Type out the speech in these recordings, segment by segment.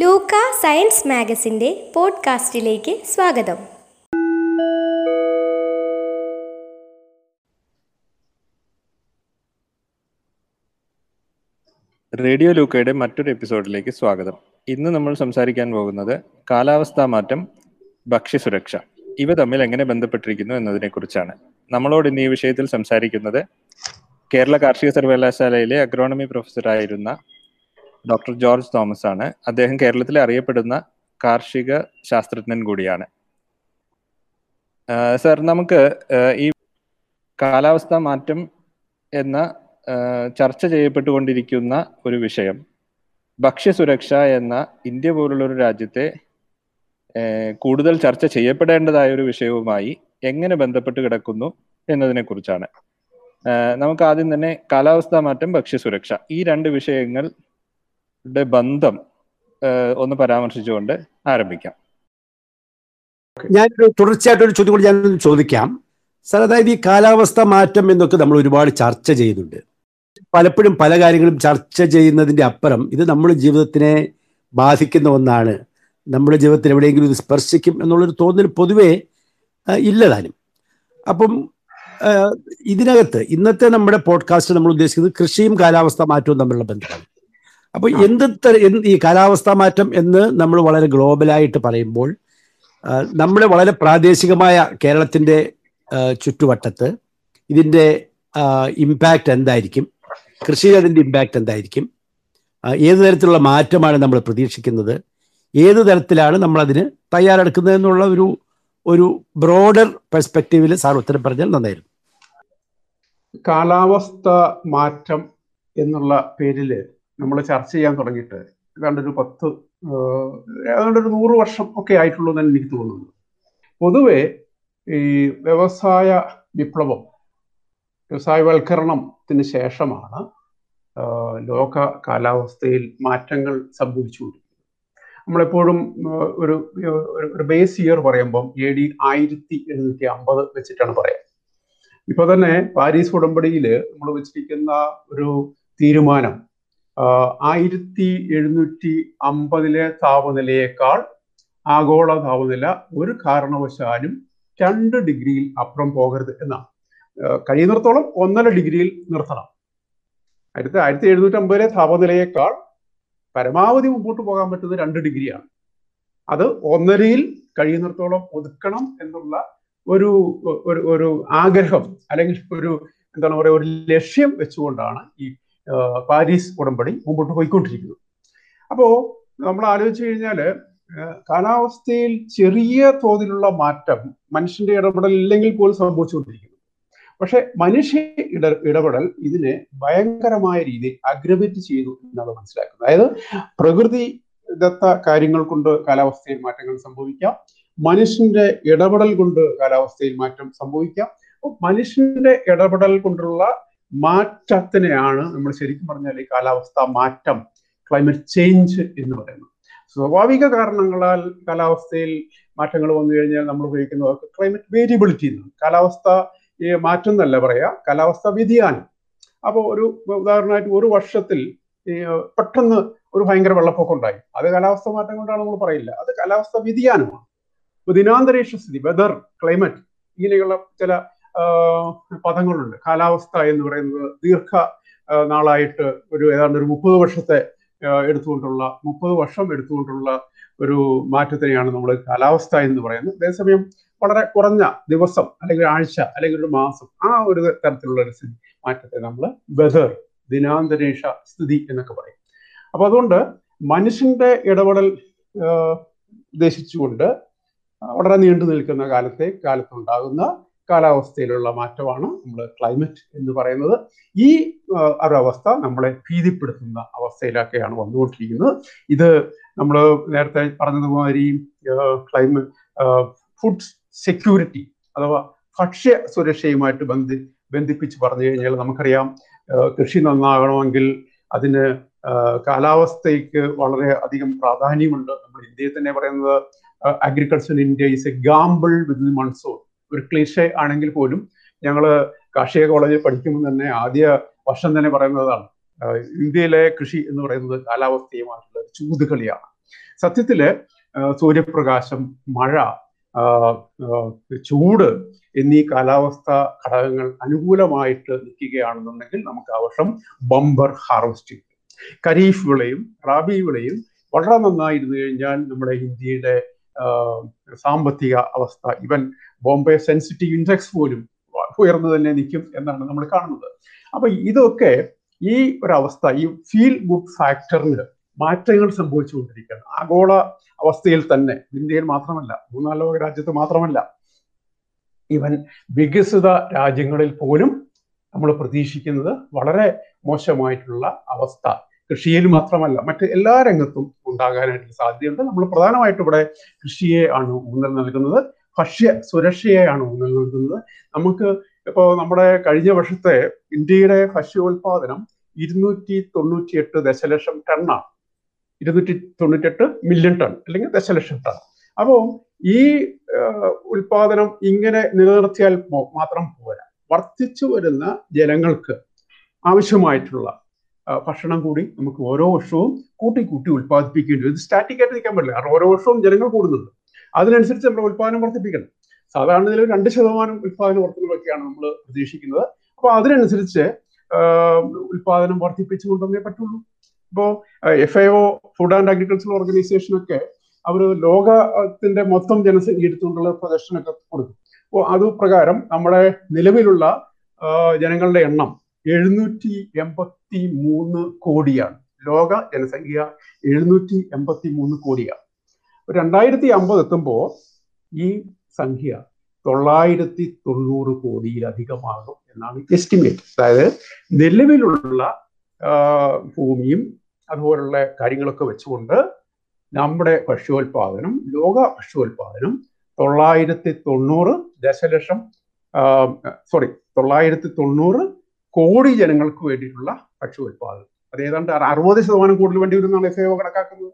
ലൂക്ക science മാഗസിൻ്റെ പോഡ്കാസ്റ്റിലേക്ക് സ്വാഗതം. Radio ലൂക്കയുടെ മറ്റൊരു എപ്പിസോഡിലേക്ക് സ്വാഗതം. ഇന്ന് നമ്മൾ സംസാരിക്കാൻ പോകുന്നത് കാലാവസ്ഥാ മാറ്റം, ഭക്ഷ്യസുരക്ഷ ഇവ തമ്മിൽ എങ്ങനെ ബന്ധപ്പെട്ടിരിക്കുന്നു എന്നതിനെക്കുറിച്ചാണ്. നമ്മളോട് ഇന്ന് ഈ വിഷയത്തിൽ സംസാരിക്കുന്നത് കേരള കാർഷിക സർവകലാശാലയിലെ അഗ്രോണമി പ്രൊഫസറായിരുന്ന ഡോക്ടർ ജോർജ് തോമസ് ആണ്. അദ്ദേഹം കേരളത്തിലെ അറിയപ്പെടുന്ന കാർഷിക ശാസ്ത്രജ്ഞൻ കൂടിയാണ്. സാർ, നമുക്ക് ഈ കാലാവസ്ഥാ മാറ്റം എന്ന ചർച്ച ചെയ്യപ്പെട്ടുകൊണ്ടിരിക്കുന്ന ഒരു വിഷയം ഭക്ഷ്യസുരക്ഷ എന്ന ഇന്ത്യ പോലുള്ള ഒരു രാജ്യത്തെ കൂടുതൽ ചർച്ച ചെയ്യപ്പെടേണ്ടതായ ഒരു വിഷയവുമായി എങ്ങനെ ബന്ധപ്പെട്ട് കിടക്കുന്നു എന്നതിനെ കുറിച്ചാണ്. നമുക്ക് ആദ്യം തന്നെ കാലാവസ്ഥാ മാറ്റം, ഭക്ഷ്യസുരക്ഷ ഈ രണ്ട് വിഷയങ്ങൾ ബന്ധം ഒന്ന് പരാമർശിച്ചുകൊണ്ട് ആരംഭിക്കാം. ഞാനൊരു തുടർച്ചയായിട്ടൊരു ചോദ്യം കൂടി ഞാൻ ചോദിക്കാം സാർ. അതായത് ഈ കാലാവസ്ഥ മാറ്റം എന്നൊക്കെ നമ്മൾ ഒരുപാട് ചർച്ച ചെയ്യുന്നുണ്ട്. പലപ്പോഴും പല കാര്യങ്ങളും ചർച്ച ചെയ്യുന്നതിൻ്റെ അപ്പുറം ഇത് നമ്മുടെ ജീവിതത്തിനെ ബാധിക്കുന്ന ഒന്നാണ്, നമ്മുടെ ജീവിതത്തിൽ എവിടെയെങ്കിലും ഇത് സ്പർശിക്കും എന്നുള്ളൊരു തോന്നൽ പൊതുവേ ഇല്ലതാനും. അപ്പം ഇതിനകത്ത് ഇന്നത്തെ നമ്മുടെ പോഡ്കാസ്റ്റ് നമ്മൾ ഉദ്ദേശിക്കുന്നത് കൃഷിയും കാലാവസ്ഥ മാറ്റവും തമ്മിലുള്ള ബന്ധമാണ്. അപ്പോൾ ഈ കാലാവസ്ഥാ മാറ്റം എന്ന് നമ്മൾ വളരെ ഗ്ലോബലായിട്ട് പറയുമ്പോൾ നമ്മുടെ വളരെ പ്രാദേശികമായ കേരളത്തിൻ്റെ ചുറ്റുവട്ടത്ത് ഇതിൻ്റെ ഇമ്പാക്റ്റ് എന്തായിരിക്കും, കൃഷിയിൽ അതിൻ്റെ ഇമ്പാക്റ്റ് എന്തായിരിക്കും, ഏത് തരത്തിലുള്ള മാറ്റമാണ് നമ്മൾ പ്രതീക്ഷിക്കുന്നത്, ഏത് തരത്തിലാണ് നമ്മളതിന് തയ്യാറെടുക്കുന്നത് എന്നുള്ള ഒരു ബ്രോഡർ പെർസ്പെക്റ്റീവിൽ സാർ ഉത്തരം പറഞ്ഞാൽ നന്നായിരുന്നു. കാലാവസ്ഥ മാറ്റം എന്നുള്ള പേരിൽ നമ്മൾ ചർച്ച ചെയ്യാൻ തുടങ്ങിയിട്ട് ഏതാണ്ടൊരു 100 വർഷം ഒക്കെ ആയിട്ടുള്ളൂ എന്നാണ് എനിക്ക് തോന്നുന്നത്. പൊതുവെ ഈ വ്യവസായ വിപ്ലവം, വ്യവസായവൽക്കരണത്തിന് ശേഷമാണ് ലോക കാലാവസ്ഥയിൽ മാറ്റങ്ങൾ സംഭവിച്ചുകൊണ്ടിരിക്കുന്നത്. നമ്മളെപ്പോഴും ഒരു ബേസ് ഇയർ പറയുമ്പം AD 1750 വെച്ചിട്ടാണ് പറയാം. ഇപ്പൊ തന്നെ പാരീസ് ഉടമ്പടിയിൽ നമ്മൾ വെച്ചിരിക്കുന്ന ഒരു തീരുമാനം 1750 താപനിലയേക്കാൾ ആഗോള താപനില ഒരു കാരണവശാലും 2 ഡിഗ്രിയിൽ അപ്പുറം പോകരുത് എന്നാണ്. കഴിയുന്നിടത്തോളം 1.5 ഡിഗ്രിയിൽ നിർത്തണം. 1750 താപനിലയേക്കാൾ പരമാവധി മുമ്പോട്ട് പോകാൻ പറ്റുന്നത് 2 ഡിഗ്രിയാണ്. അത് 1.5യിൽ കഴിയുന്നിടത്തോളം ഒതുക്കണം എന്നുള്ള ഒരു ഒരു ആഗ്രഹം, അല്ലെങ്കിൽ ഒരു ലക്ഷ്യം വെച്ചുകൊണ്ടാണ് ഈ പാരീസ് ഉടമ്പടി മുമ്പോട്ട് പോയിക്കൊണ്ടിരിക്കുന്നത്. അപ്പോൾ നമ്മൾ ആലോചിച്ച് കഴിഞ്ഞാൽ കാലാവസ്ഥയിൽ ചെറിയ തോതിലുള്ള മാറ്റം മനുഷ്യന്റെ ഇടപെടൽ ഇല്ലെങ്കിൽ പോലും സംഭവിച്ചുകൊണ്ടിരിക്കുന്നു. പക്ഷെ മനുഷ്യ ഇടപെടൽ ഇതിനെ ഭയങ്കരമായ രീതിയിൽ അഗ്രവേറ്റ് ചെയ്യുന്നു എന്നാണ് മനസ്സിലാക്കുന്നത്. അതായത് പ്രകൃതിദത്ത കാര്യങ്ങൾ കൊണ്ട് കാലാവസ്ഥയിൽ മാറ്റങ്ങൾ സംഭവിക്കാം, മനുഷ്യന്റെ ഇടപെടൽ കൊണ്ട് കാലാവസ്ഥയിൽ മാറ്റം സംഭവിക്കാം. മനുഷ്യന്റെ ഇടപെടൽ കൊണ്ടുള്ള മാറ്റത്തിനെയാണ് നമ്മൾ ശരിക്കും പറഞ്ഞാൽ ഈ കാലാവസ്ഥാ മാറ്റം, ക്ലൈമറ്റ് ചേഞ്ച് എന്ന് പറയുന്നത്. സ്വാഭാവിക കാരണങ്ങളാൽ കാലാവസ്ഥയിൽ മാറ്റങ്ങൾ വന്നു കഴിഞ്ഞാൽ നമ്മൾ ഉപയോഗിക്കുന്നത് ക്ലൈമറ്റ് വേരിയബിലിറ്റി എന്നാണ്. കാലാവസ്ഥ മാറ്റം എന്നല്ല പറയാ, കാലാവസ്ഥ വ്യതിയാനം. അപ്പോൾ ഒരു ഉദാഹരണമായിട്ട് ഒരു വർഷത്തിൽ പെട്ടെന്ന് ഒരു ഭയങ്കര വെള്ളപ്പൊക്കം ഉണ്ടായി, അത് കാലാവസ്ഥ മാറ്റം കൊണ്ടാണ് നമ്മൾ പറയില്ല, അത് കാലാവസ്ഥ വ്യതിയാനമാണ്. ദിനാന്തരീക്ഷ സ്ഥിതി, വെതർ, ക്ലൈമറ്റ് ഇങ്ങനെയുള്ള ചില പദങ്ങളുണ്ട്. കാലാവസ്ഥ എന്ന് പറയുന്നത് ദീർഘ നാളായിട്ട് ഏതാണ്ട് 30 വർഷത്തെ എടുത്തുകൊണ്ടുള്ള 30 വർഷം എടുത്തുകൊണ്ടുള്ള ഒരു മാറ്റത്തിനെയാണ് നമ്മൾ കാലാവസ്ഥ എന്ന് പറയുന്നത്. അതേസമയം വളരെ കുറഞ്ഞ ദിവസം അല്ലെങ്കിൽ ആഴ്ച അല്ലെങ്കിൽ ഒരു മാസം, ആ ഒരു തരത്തിലുള്ള ഒരു സ്ഥിതി മാറ്റത്തെ നമ്മൾ വെതർ, ദിനാന്തരീക്ഷ സ്ഥിതി എന്നൊക്കെ പറയും. അപ്പൊ അതുകൊണ്ട് മനുഷ്യന്റെ ഇടപെടൽ ഉദ്ദേശിച്ചുകൊണ്ട് വളരെ നീണ്ടു നിൽക്കുന്ന കാലത്തുണ്ടാകുന്ന കാലാവസ്ഥയിലുള്ള മാറ്റമാണ് നമ്മൾ ക്ലൈമറ്റ് എന്ന് പറയുന്നത്. ഈ ഒരവസ്ഥ നമ്മളെ ഭീതിപ്പെടുത്തുന്ന അവസ്ഥയിലൊക്കെയാണ് വന്നുകൊണ്ടിരിക്കുന്നത്. ഇത് നമ്മൾ നേരത്തെ പറഞ്ഞതുമാതിരി ഫുഡ് സെക്യൂരിറ്റി അഥവാ ഭക്ഷ്യ സുരക്ഷയുമായിട്ട് ബന്ധിപ്പിച്ച് പറഞ്ഞു കഴിഞ്ഞാൽ നമുക്കറിയാം, കൃഷി നന്നാകണമെങ്കിൽ അതിന് കാലാവസ്ഥയ്ക്ക് വളരെ അധികം പ്രാധാന്യമുണ്ട്. നമ്മൾ ഇന്ത്യയിൽ തന്നെ പറയുന്നത് agriculture in India is a gamble with monsoon. ഒരു ക്ലീഷേ ആണെങ്കിൽ പോലും ഞങ്ങൾ കാർഷിക കോളേജിൽ പഠിക്കുമ്പോൾ തന്നെ ആദ്യ വർഷം തന്നെ പറയുന്നതാണ് ഇന്ത്യയിലെ കൃഷി എന്ന് പറയുന്നത് കാലാവസ്ഥയുമായിട്ടുള്ള ചൂതുകളിയാണ്. സത്യത്തില് സൂര്യപ്രകാശം, മഴ, ചൂട് എന്നീ കാലാവസ്ഥാ ഘടകങ്ങൾ അനുകൂലമായിട്ട് നിൽക്കുകയാണെന്നുണ്ടെങ്കിൽ നമുക്ക് ആ വർഷം ബമ്പർ ഹാർവസ്റ്റിംഗ്, ഖരീഫ് വിളയും റാബി വിളയും വളരെ നന്നായിരുന്നു കഴിഞ്ഞാൽ നമ്മുടെ ഇന്ത്യയുടെ സാമ്പത്തിക അവസ്ഥ, ഇവൻ ബോംബെ സെൻസിറ്റീവ് ഇൻഡെക്സ് പോലും ഉയർന്നു തന്നെ നിൽക്കും എന്നാണ് നമ്മൾ കാണുന്നത്. അപ്പൊ ഇതൊക്കെ ഈ ഒരവസ്ഥ, ഈ ഫീൽ ഗുഡ് ഫാക്ടറിൽ മാറ്റങ്ങൾ സംഭവിച്ചുകൊണ്ടിരിക്കുകയാണ്. ആഗോള അവസ്ഥയിൽ തന്നെ ഇന്ത്യയിൽ മാത്രമല്ല, മൂന്നാം ലോക രാജ്യത്ത് മാത്രമല്ല, ഇവൻ വികസിത രാജ്യങ്ങളിൽ പോലും നമ്മൾ പ്രതീക്ഷിക്കുന്നത് വളരെ മോശമായിട്ടുള്ള അവസ്ഥ കൃഷിയിൽ മാത്രമല്ല മറ്റ് എല്ലാ രംഗത്തും ഉണ്ടാകാനായിട്ട് സാധ്യതയുണ്ട്. നമ്മൾ പ്രധാനമായിട്ടും ഇവിടെ കൃഷിയെ ആണ് ഊന്നൽ നൽകുന്നത്, ഭക്ഷ്യ സുരക്ഷയെയാണ് ഊന്നൽ നൽകുന്നത്. നമുക്ക് ഇപ്പോൾ നമ്മുടെ കഴിഞ്ഞ വർഷത്തെ ഇന്ത്യയുടെ ഭക്ഷ്യോൽപാദനം 298 ടണ്ണാണ്, 298 മില്യൺ ടൺ അല്ലെങ്കിൽ ദശലക്ഷം ടൺ. അപ്പോൾ ഈ ഉൽപാദനം ഇങ്ങനെ നിലനിർത്തിയാൽ മാത്രം പോരാ, വർദ്ധിച്ചു വരുന്ന ജനങ്ങൾക്ക് ആവശ്യമായിട്ടുള്ള ഭക്ഷണം കൂടി നമുക്ക് ഓരോ വർഷവും കൂട്ടി ഉൽപ്പാദിപ്പിക്കേണ്ടി വരും. ഇത് സ്റ്റാറ്റിക്കായിട്ട് നിൽക്കാൻ പറ്റില്ല, കാരണം ഓരോ വർഷവും ജനങ്ങൾ കൂടുന്നുണ്ട്, അതിനനുസരിച്ച് നമ്മുടെ ഉൽപ്പാദനം വർദ്ധിപ്പിക്കണം. സാധാരണ നിലയിൽ 2% ഉൽപ്പാദന വർദ്ധനവൊക്കെയാണ് നമ്മൾ പ്രതീക്ഷിക്കുന്നത്. അപ്പോൾ അതിനനുസരിച്ച് ഉൽപ്പാദനം വർദ്ധിപ്പിച്ചുകൊണ്ടേ പറ്റുള്ളൂ. ഇപ്പോൾ FAO, ഫുഡ് ആൻഡ് അഗ്രികൾച്ചർ ഓർഗനൈസേഷനൊക്കെ അവർ ലോകത്തിന്റെ മൊത്തം ജനസംഖ്യ എടുത്തുകൊണ്ടുള്ള പ്രദർശനമൊക്കെ കൊടുക്കും. അപ്പോൾ അത് പ്രകാരം നമ്മുടെ നിലവിലുള്ള ജനങ്ങളുടെ എണ്ണം 783 കോടിയാണ്. ലോക ജനസംഖ്യ 783 കോടിയാണ്. 2050 എത്തുമ്പോൾ ഈ സംഖ്യ 990 കോടിയിലധികമാകും എന്നാണ് എസ്റ്റിമേറ്റ്. അതായത് നിലവിലുള്ള ഭൂമിയും അതുപോലുള്ള കാര്യങ്ങളൊക്കെ വെച്ചുകൊണ്ട് നമ്മുടെ ഭക്ഷ്യോൽപാദനം, ലോക ഭക്ഷ്യോൽപാദനം 990 കോടി ജനങ്ങൾക്ക് വേണ്ടിയിട്ടുള്ള ഭക്ഷ്യോൽപാദനം, അത് ഏതാണ്ട് 60% കൂടുതൽ വേണ്ടി വരും എന്നാണ് FAO കണക്കാക്കുന്നത്.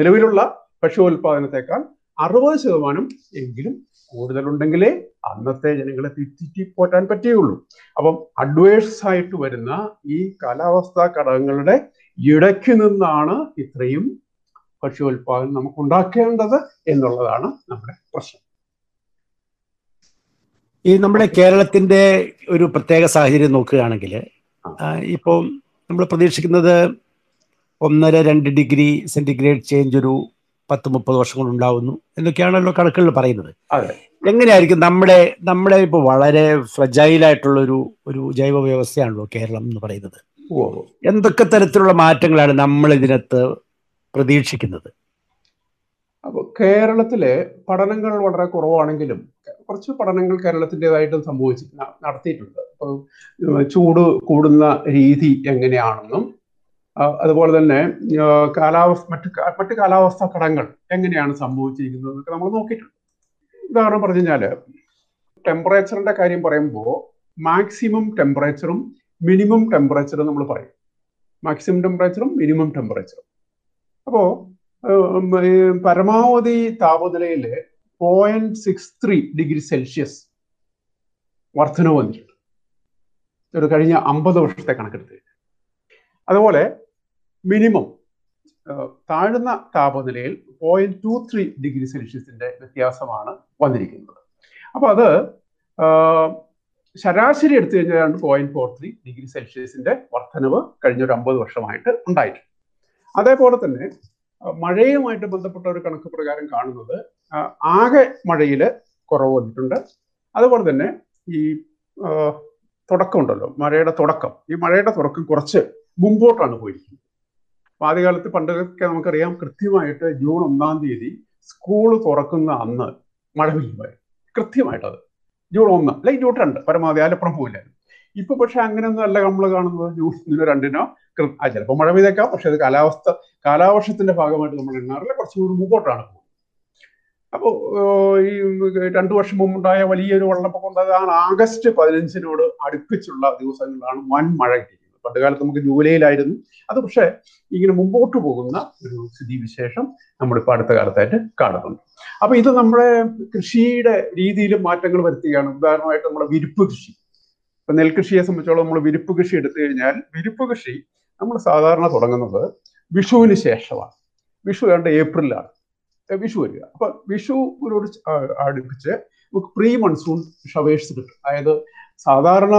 നിലവിലുള്ള ഭക്ഷ്യോൽപാദനത്തെക്കാൾ 60% എങ്കിലും കൂടുതലുണ്ടെങ്കിലേ അന്നത്തെ ജനങ്ങളെ തെറ്റിപ്പോറ്റാൻ പറ്റുകയുള്ളൂ. അപ്പം അഡ്വേഴ്സ് ആയിട്ട് വരുന്ന ഈ കാലാവസ്ഥാ ഘടകങ്ങളുടെ ഇടയ്ക്ക് നിന്നാണ് ഇത്രയും ഭക്ഷ്യോൽപാദനം നമുക്ക് ഉണ്ടാക്കേണ്ടത് എന്നുള്ളതാണ് നമ്മുടെ പ്രശ്നം. ഈ നമ്മുടെ കേരളത്തിന്റെ ഒരു പ്രത്യേക സാഹചര്യം നോക്കുകയാണെങ്കിൽ ഇപ്പം നമ്മൾ പ്രതീക്ഷിക്കുന്നത് 1.5-2 ഡിഗ്രി സെന്റിഗ്രേഡ് ചേഞ്ച് ഒരു 10-30 വർഷം കൊണ്ട് ഉണ്ടാവുന്നു എന്നൊക്കെയാണല്ലോ കണക്കുകളിൽ പറയുന്നത്. എങ്ങനെയായിരിക്കും നമ്മുടെ ഇപ്പോൾ വളരെ ഫ്രജൈലായിട്ടുള്ളൊരു ജൈവ വ്യവസ്ഥയാണല്ലോ കേരളം എന്ന് പറയുന്നത്. എന്തൊക്കെ തരത്തിലുള്ള മാറ്റങ്ങളാണ് നമ്മൾ ഇതിനകത്ത് പ്രതീക്ഷിക്കുന്നത്? അപ്പോൾ കേരളത്തിലെ പഠനങ്ങൾ വളരെ കുറവാണെങ്കിലും കുറച്ച് പഠനങ്ങൾ കേരളത്തിൻ്റെതായിട്ടും നടത്തിയിട്ടുണ്ട്. അപ്പോൾ ചൂട് കൂടുന്ന രീതി എങ്ങനെയാണെന്നും അതുപോലെ തന്നെ മറ്റ് കാലാവസ്ഥാ ഘടകങ്ങൾ എങ്ങനെയാണ് സംഭവിച്ചിരിക്കുന്നത് എന്നൊക്കെ നമ്മൾ നോക്കിയിട്ടുണ്ട്. ഉദാഹരണം പറഞ്ഞു കഴിഞ്ഞാൽ ടെമ്പറേച്ചറിന്റെ കാര്യം പറയുമ്പോൾ മാക്സിമം ടെമ്പറേച്ചറും മിനിമം ടെമ്പറേച്ചറും നമ്മൾ പറയും, മാക്സിമം ടെമ്പറേച്ചറും മിനിമം ടെമ്പറേച്ചറും. അപ്പോൾ പരമാവധി താപനിലയിൽ 0.63 ഡിഗ്രി സെൽഷ്യസ് വർധനവ് വന്നിട്ടുണ്ട് ഒരു കഴിഞ്ഞ 50 വർഷത്തെ കണക്കെടുത്ത്. അതുപോലെ മിനിമം താഴ്ന്ന താപനിലയിൽ 0.23 ഡിഗ്രി സെൽഷ്യസിന്റെ വ്യത്യാസമാണ് വന്നിരിക്കുന്നത്. അപ്പോൾ അത് ശരാശരി എടുത്തു കഴിഞ്ഞാൽ 0.43 ഡിഗ്രി സെൽഷ്യസിന്റെ വർധനവ് കഴിഞ്ഞ ഒരു 50 വർഷമായിട്ട് ഉണ്ടായിട്ടുണ്ട്. അതേപോലെ തന്നെ മഴയുമായിട്ട് ബന്ധപ്പെട്ട ഒരു കണക്ക് പ്രകാരം കാണുന്നത് ആകെ മഴയിൽ കുറവ് വന്നിട്ടുണ്ട്. അതുപോലെ തന്നെ ഈ തുടക്കമുണ്ടല്ലോ, മഴയുടെ തുടക്കം കുറച്ച് മുമ്പോട്ടാണ് പോയിരിക്കുന്നത്. ആദ്യകാലത്ത് പണ്ടൊക്കെ നമുക്കറിയാം, കൃത്യമായിട്ട് ജൂൺ 1 സ്കൂൾ തുറക്കുന്ന അന്ന് മഴ പെയ്യുമായിരുന്നു, കൃത്യമായിട്ടത് ജൂൺ 1 അല്ലെങ്കിൽ ജൂൺ 2 പരമാവധി, അതിലപ്പുറം പോയില്ലായിരുന്നു. ഇപ്പൊ പക്ഷെ അങ്ങനെയൊന്നും അല്ല നമ്മൾ കാണുന്നത്. ജൂൺ 2 ചിലപ്പോൾ മഴ പെയ്തേക്കാം, പക്ഷെ അത് കാലാവർഷത്തിന്റെ ഭാഗമായിട്ട് നമ്മൾ എണ്ണാറില്ല, കുറച്ചുകൂടി മുമ്പോട്ടാണ് പോകുന്നത്. അപ്പോൾ ഈ 2 വർഷം മുമ്പുണ്ടായ വലിയൊരു വെള്ളപ്പൊക്കം ഉണ്ടായത് ആഗസ്റ്റ് 15 അടുപ്പിച്ചുള്ള ദിവസങ്ങളിലാണ് വൻ മഴ കിട്ടിയത്. പണ്ടുകാലത്ത് നമുക്ക് ജൂലൈയിലായിരുന്നു അത്. പക്ഷെ ഇങ്ങനെ മുമ്പോട്ട് പോകുന്ന ഒരു സ്ഥിതിവിശേഷം നമ്മളിപ്പോൾ അടുത്ത കാലത്തായിട്ട് കാണുന്നുണ്ട്. അപ്പൊ ഇത് നമ്മുടെ കൃഷിയുടെ രീതിയിലും മാറ്റങ്ങൾ വരുത്തുകയാണ്. ഉദാഹരണമായിട്ട് നമ്മുടെ വിരിപ്പ് കൃഷി, ഇപ്പൊ നെൽകൃഷിയെ സംബന്ധിച്ചോളം നമ്മൾ വിരിപ്പ് കൃഷി എടുത്തു കഴിഞ്ഞാൽ, വിരിപ്പ് കൃഷി നമ്മൾ സാധാരണ തുടങ്ങുന്നത് വിഷുവിന് ശേഷമാണ്. വിഷു ഏതാണ്ട് ഏപ്രിലാണ് വിഷു വരിക. അപ്പൊ വിഷുവിനോട് അടുപ്പിച്ച് നമുക്ക് പ്രീ മൺസൂൺ ഷവേഴ്സ് കിട്ടും. അതായത് സാധാരണ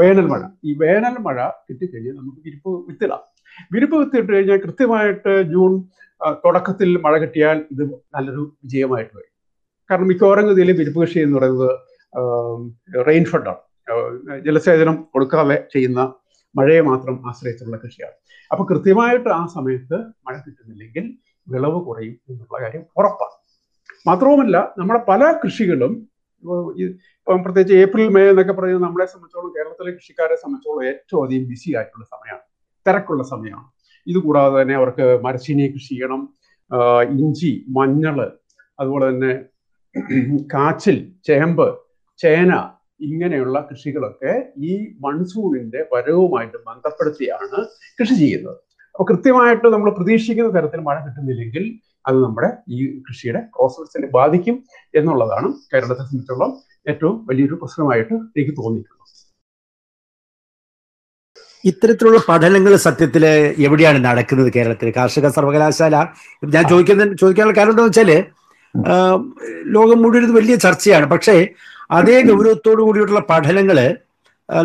വേനൽ മഴ, ഈ വേനൽ മഴ കിട്ടിക്കഴിഞ്ഞാൽ നമുക്ക് വിരിപ്പ് വിത്തിട്ട് കഴിഞ്ഞാൽ കൃത്യമായിട്ട് ജൂൺ തുടക്കത്തിൽ മഴ കിട്ടിയാൽ ഇത് നല്ലൊരു വിജയമായിട്ട് വരും. കാരണം മിക്കവാറും ഇതിൽ വിരിപ്പ് കൃഷി എന്ന് പറയുന്നത് റെയിൻ ഫണ്ടാണ്, ജലസേചനം കൊടുക്കാതെ ചെയ്യുന്ന മഴയെ മാത്രം ആശ്രയിച്ചുള്ള കൃഷിയാണ്. അപ്പൊ കൃത്യമായിട്ട് ആ സമയത്ത് മഴ കിട്ടുന്നില്ലെങ്കിൽ വിളവ് കുറയും എന്നുള്ള കാര്യം ഉറപ്പാണ്. മാത്രവുമല്ല നമ്മുടെ പല കൃഷികളും ഇപ്പം പ്രത്യേകിച്ച് ഏപ്രിൽ മേ എന്നൊക്കെ പറയുന്നത് നമ്മളെ സംബന്ധിച്ചോളം, കേരളത്തിലെ കൃഷിക്കാരെ സംബന്ധിച്ചോളം ഏറ്റവും അധികം ബിസി ആയിട്ടുള്ള സമയമാണ്, തിരക്കുള്ള സമയമാണ്. ഇതുകൂടാതെ തന്നെ അവർക്ക് മരച്ചീനി കൃഷി ചെയ്യണം, ഇഞ്ചി, മഞ്ഞള്, അതുപോലെ തന്നെ കാച്ചിൽ, ചേമ്പ്, ചേന, ഇങ്ങനെയുള്ള കൃഷികളൊക്കെ ഈ മൺസൂണിന്റെ വരവുമായിട്ട് ബന്ധപ്പെടുത്തിയാണ് കൃഷി ചെയ്യുന്നത്. അപ്പൊ കൃത്യമായിട്ട് നമ്മൾ പ്രതീക്ഷിക്കുന്ന തരത്തിൽ മഴ കിട്ടുന്നില്ലെങ്കിൽ അത് നമ്മുടെ ഈ കൃഷിയുടെ പ്രോസസ്സിനെ ബാധിക്കും എന്നുള്ളതാണ് കേരളത്തെ സംബന്ധിച്ചോളം ഏറ്റവും വലിയൊരു പ്രശ്നമായിട്ട് എനിക്ക് തോന്നിയിട്ടുള്ളത്. ഇത്തരത്തിലുള്ള പഠനങ്ങൾ സത്യത്തിൽ എവിടെയാണ് നടക്കുന്നത്? കേരളത്തിൽ കാർഷിക സർവകലാശാല. ഞാൻ ചോദിക്കാനുള്ള കാരണം എന്താണെന്ന് വെച്ചാൽ, ലോകം മുഴുവൻ ഇത് വലിയ ചർച്ചയാണ്, പക്ഷേ അതേ ഗൗരവത്തോടു കൂടിയിട്ടുള്ള പഠനങ്ങൾ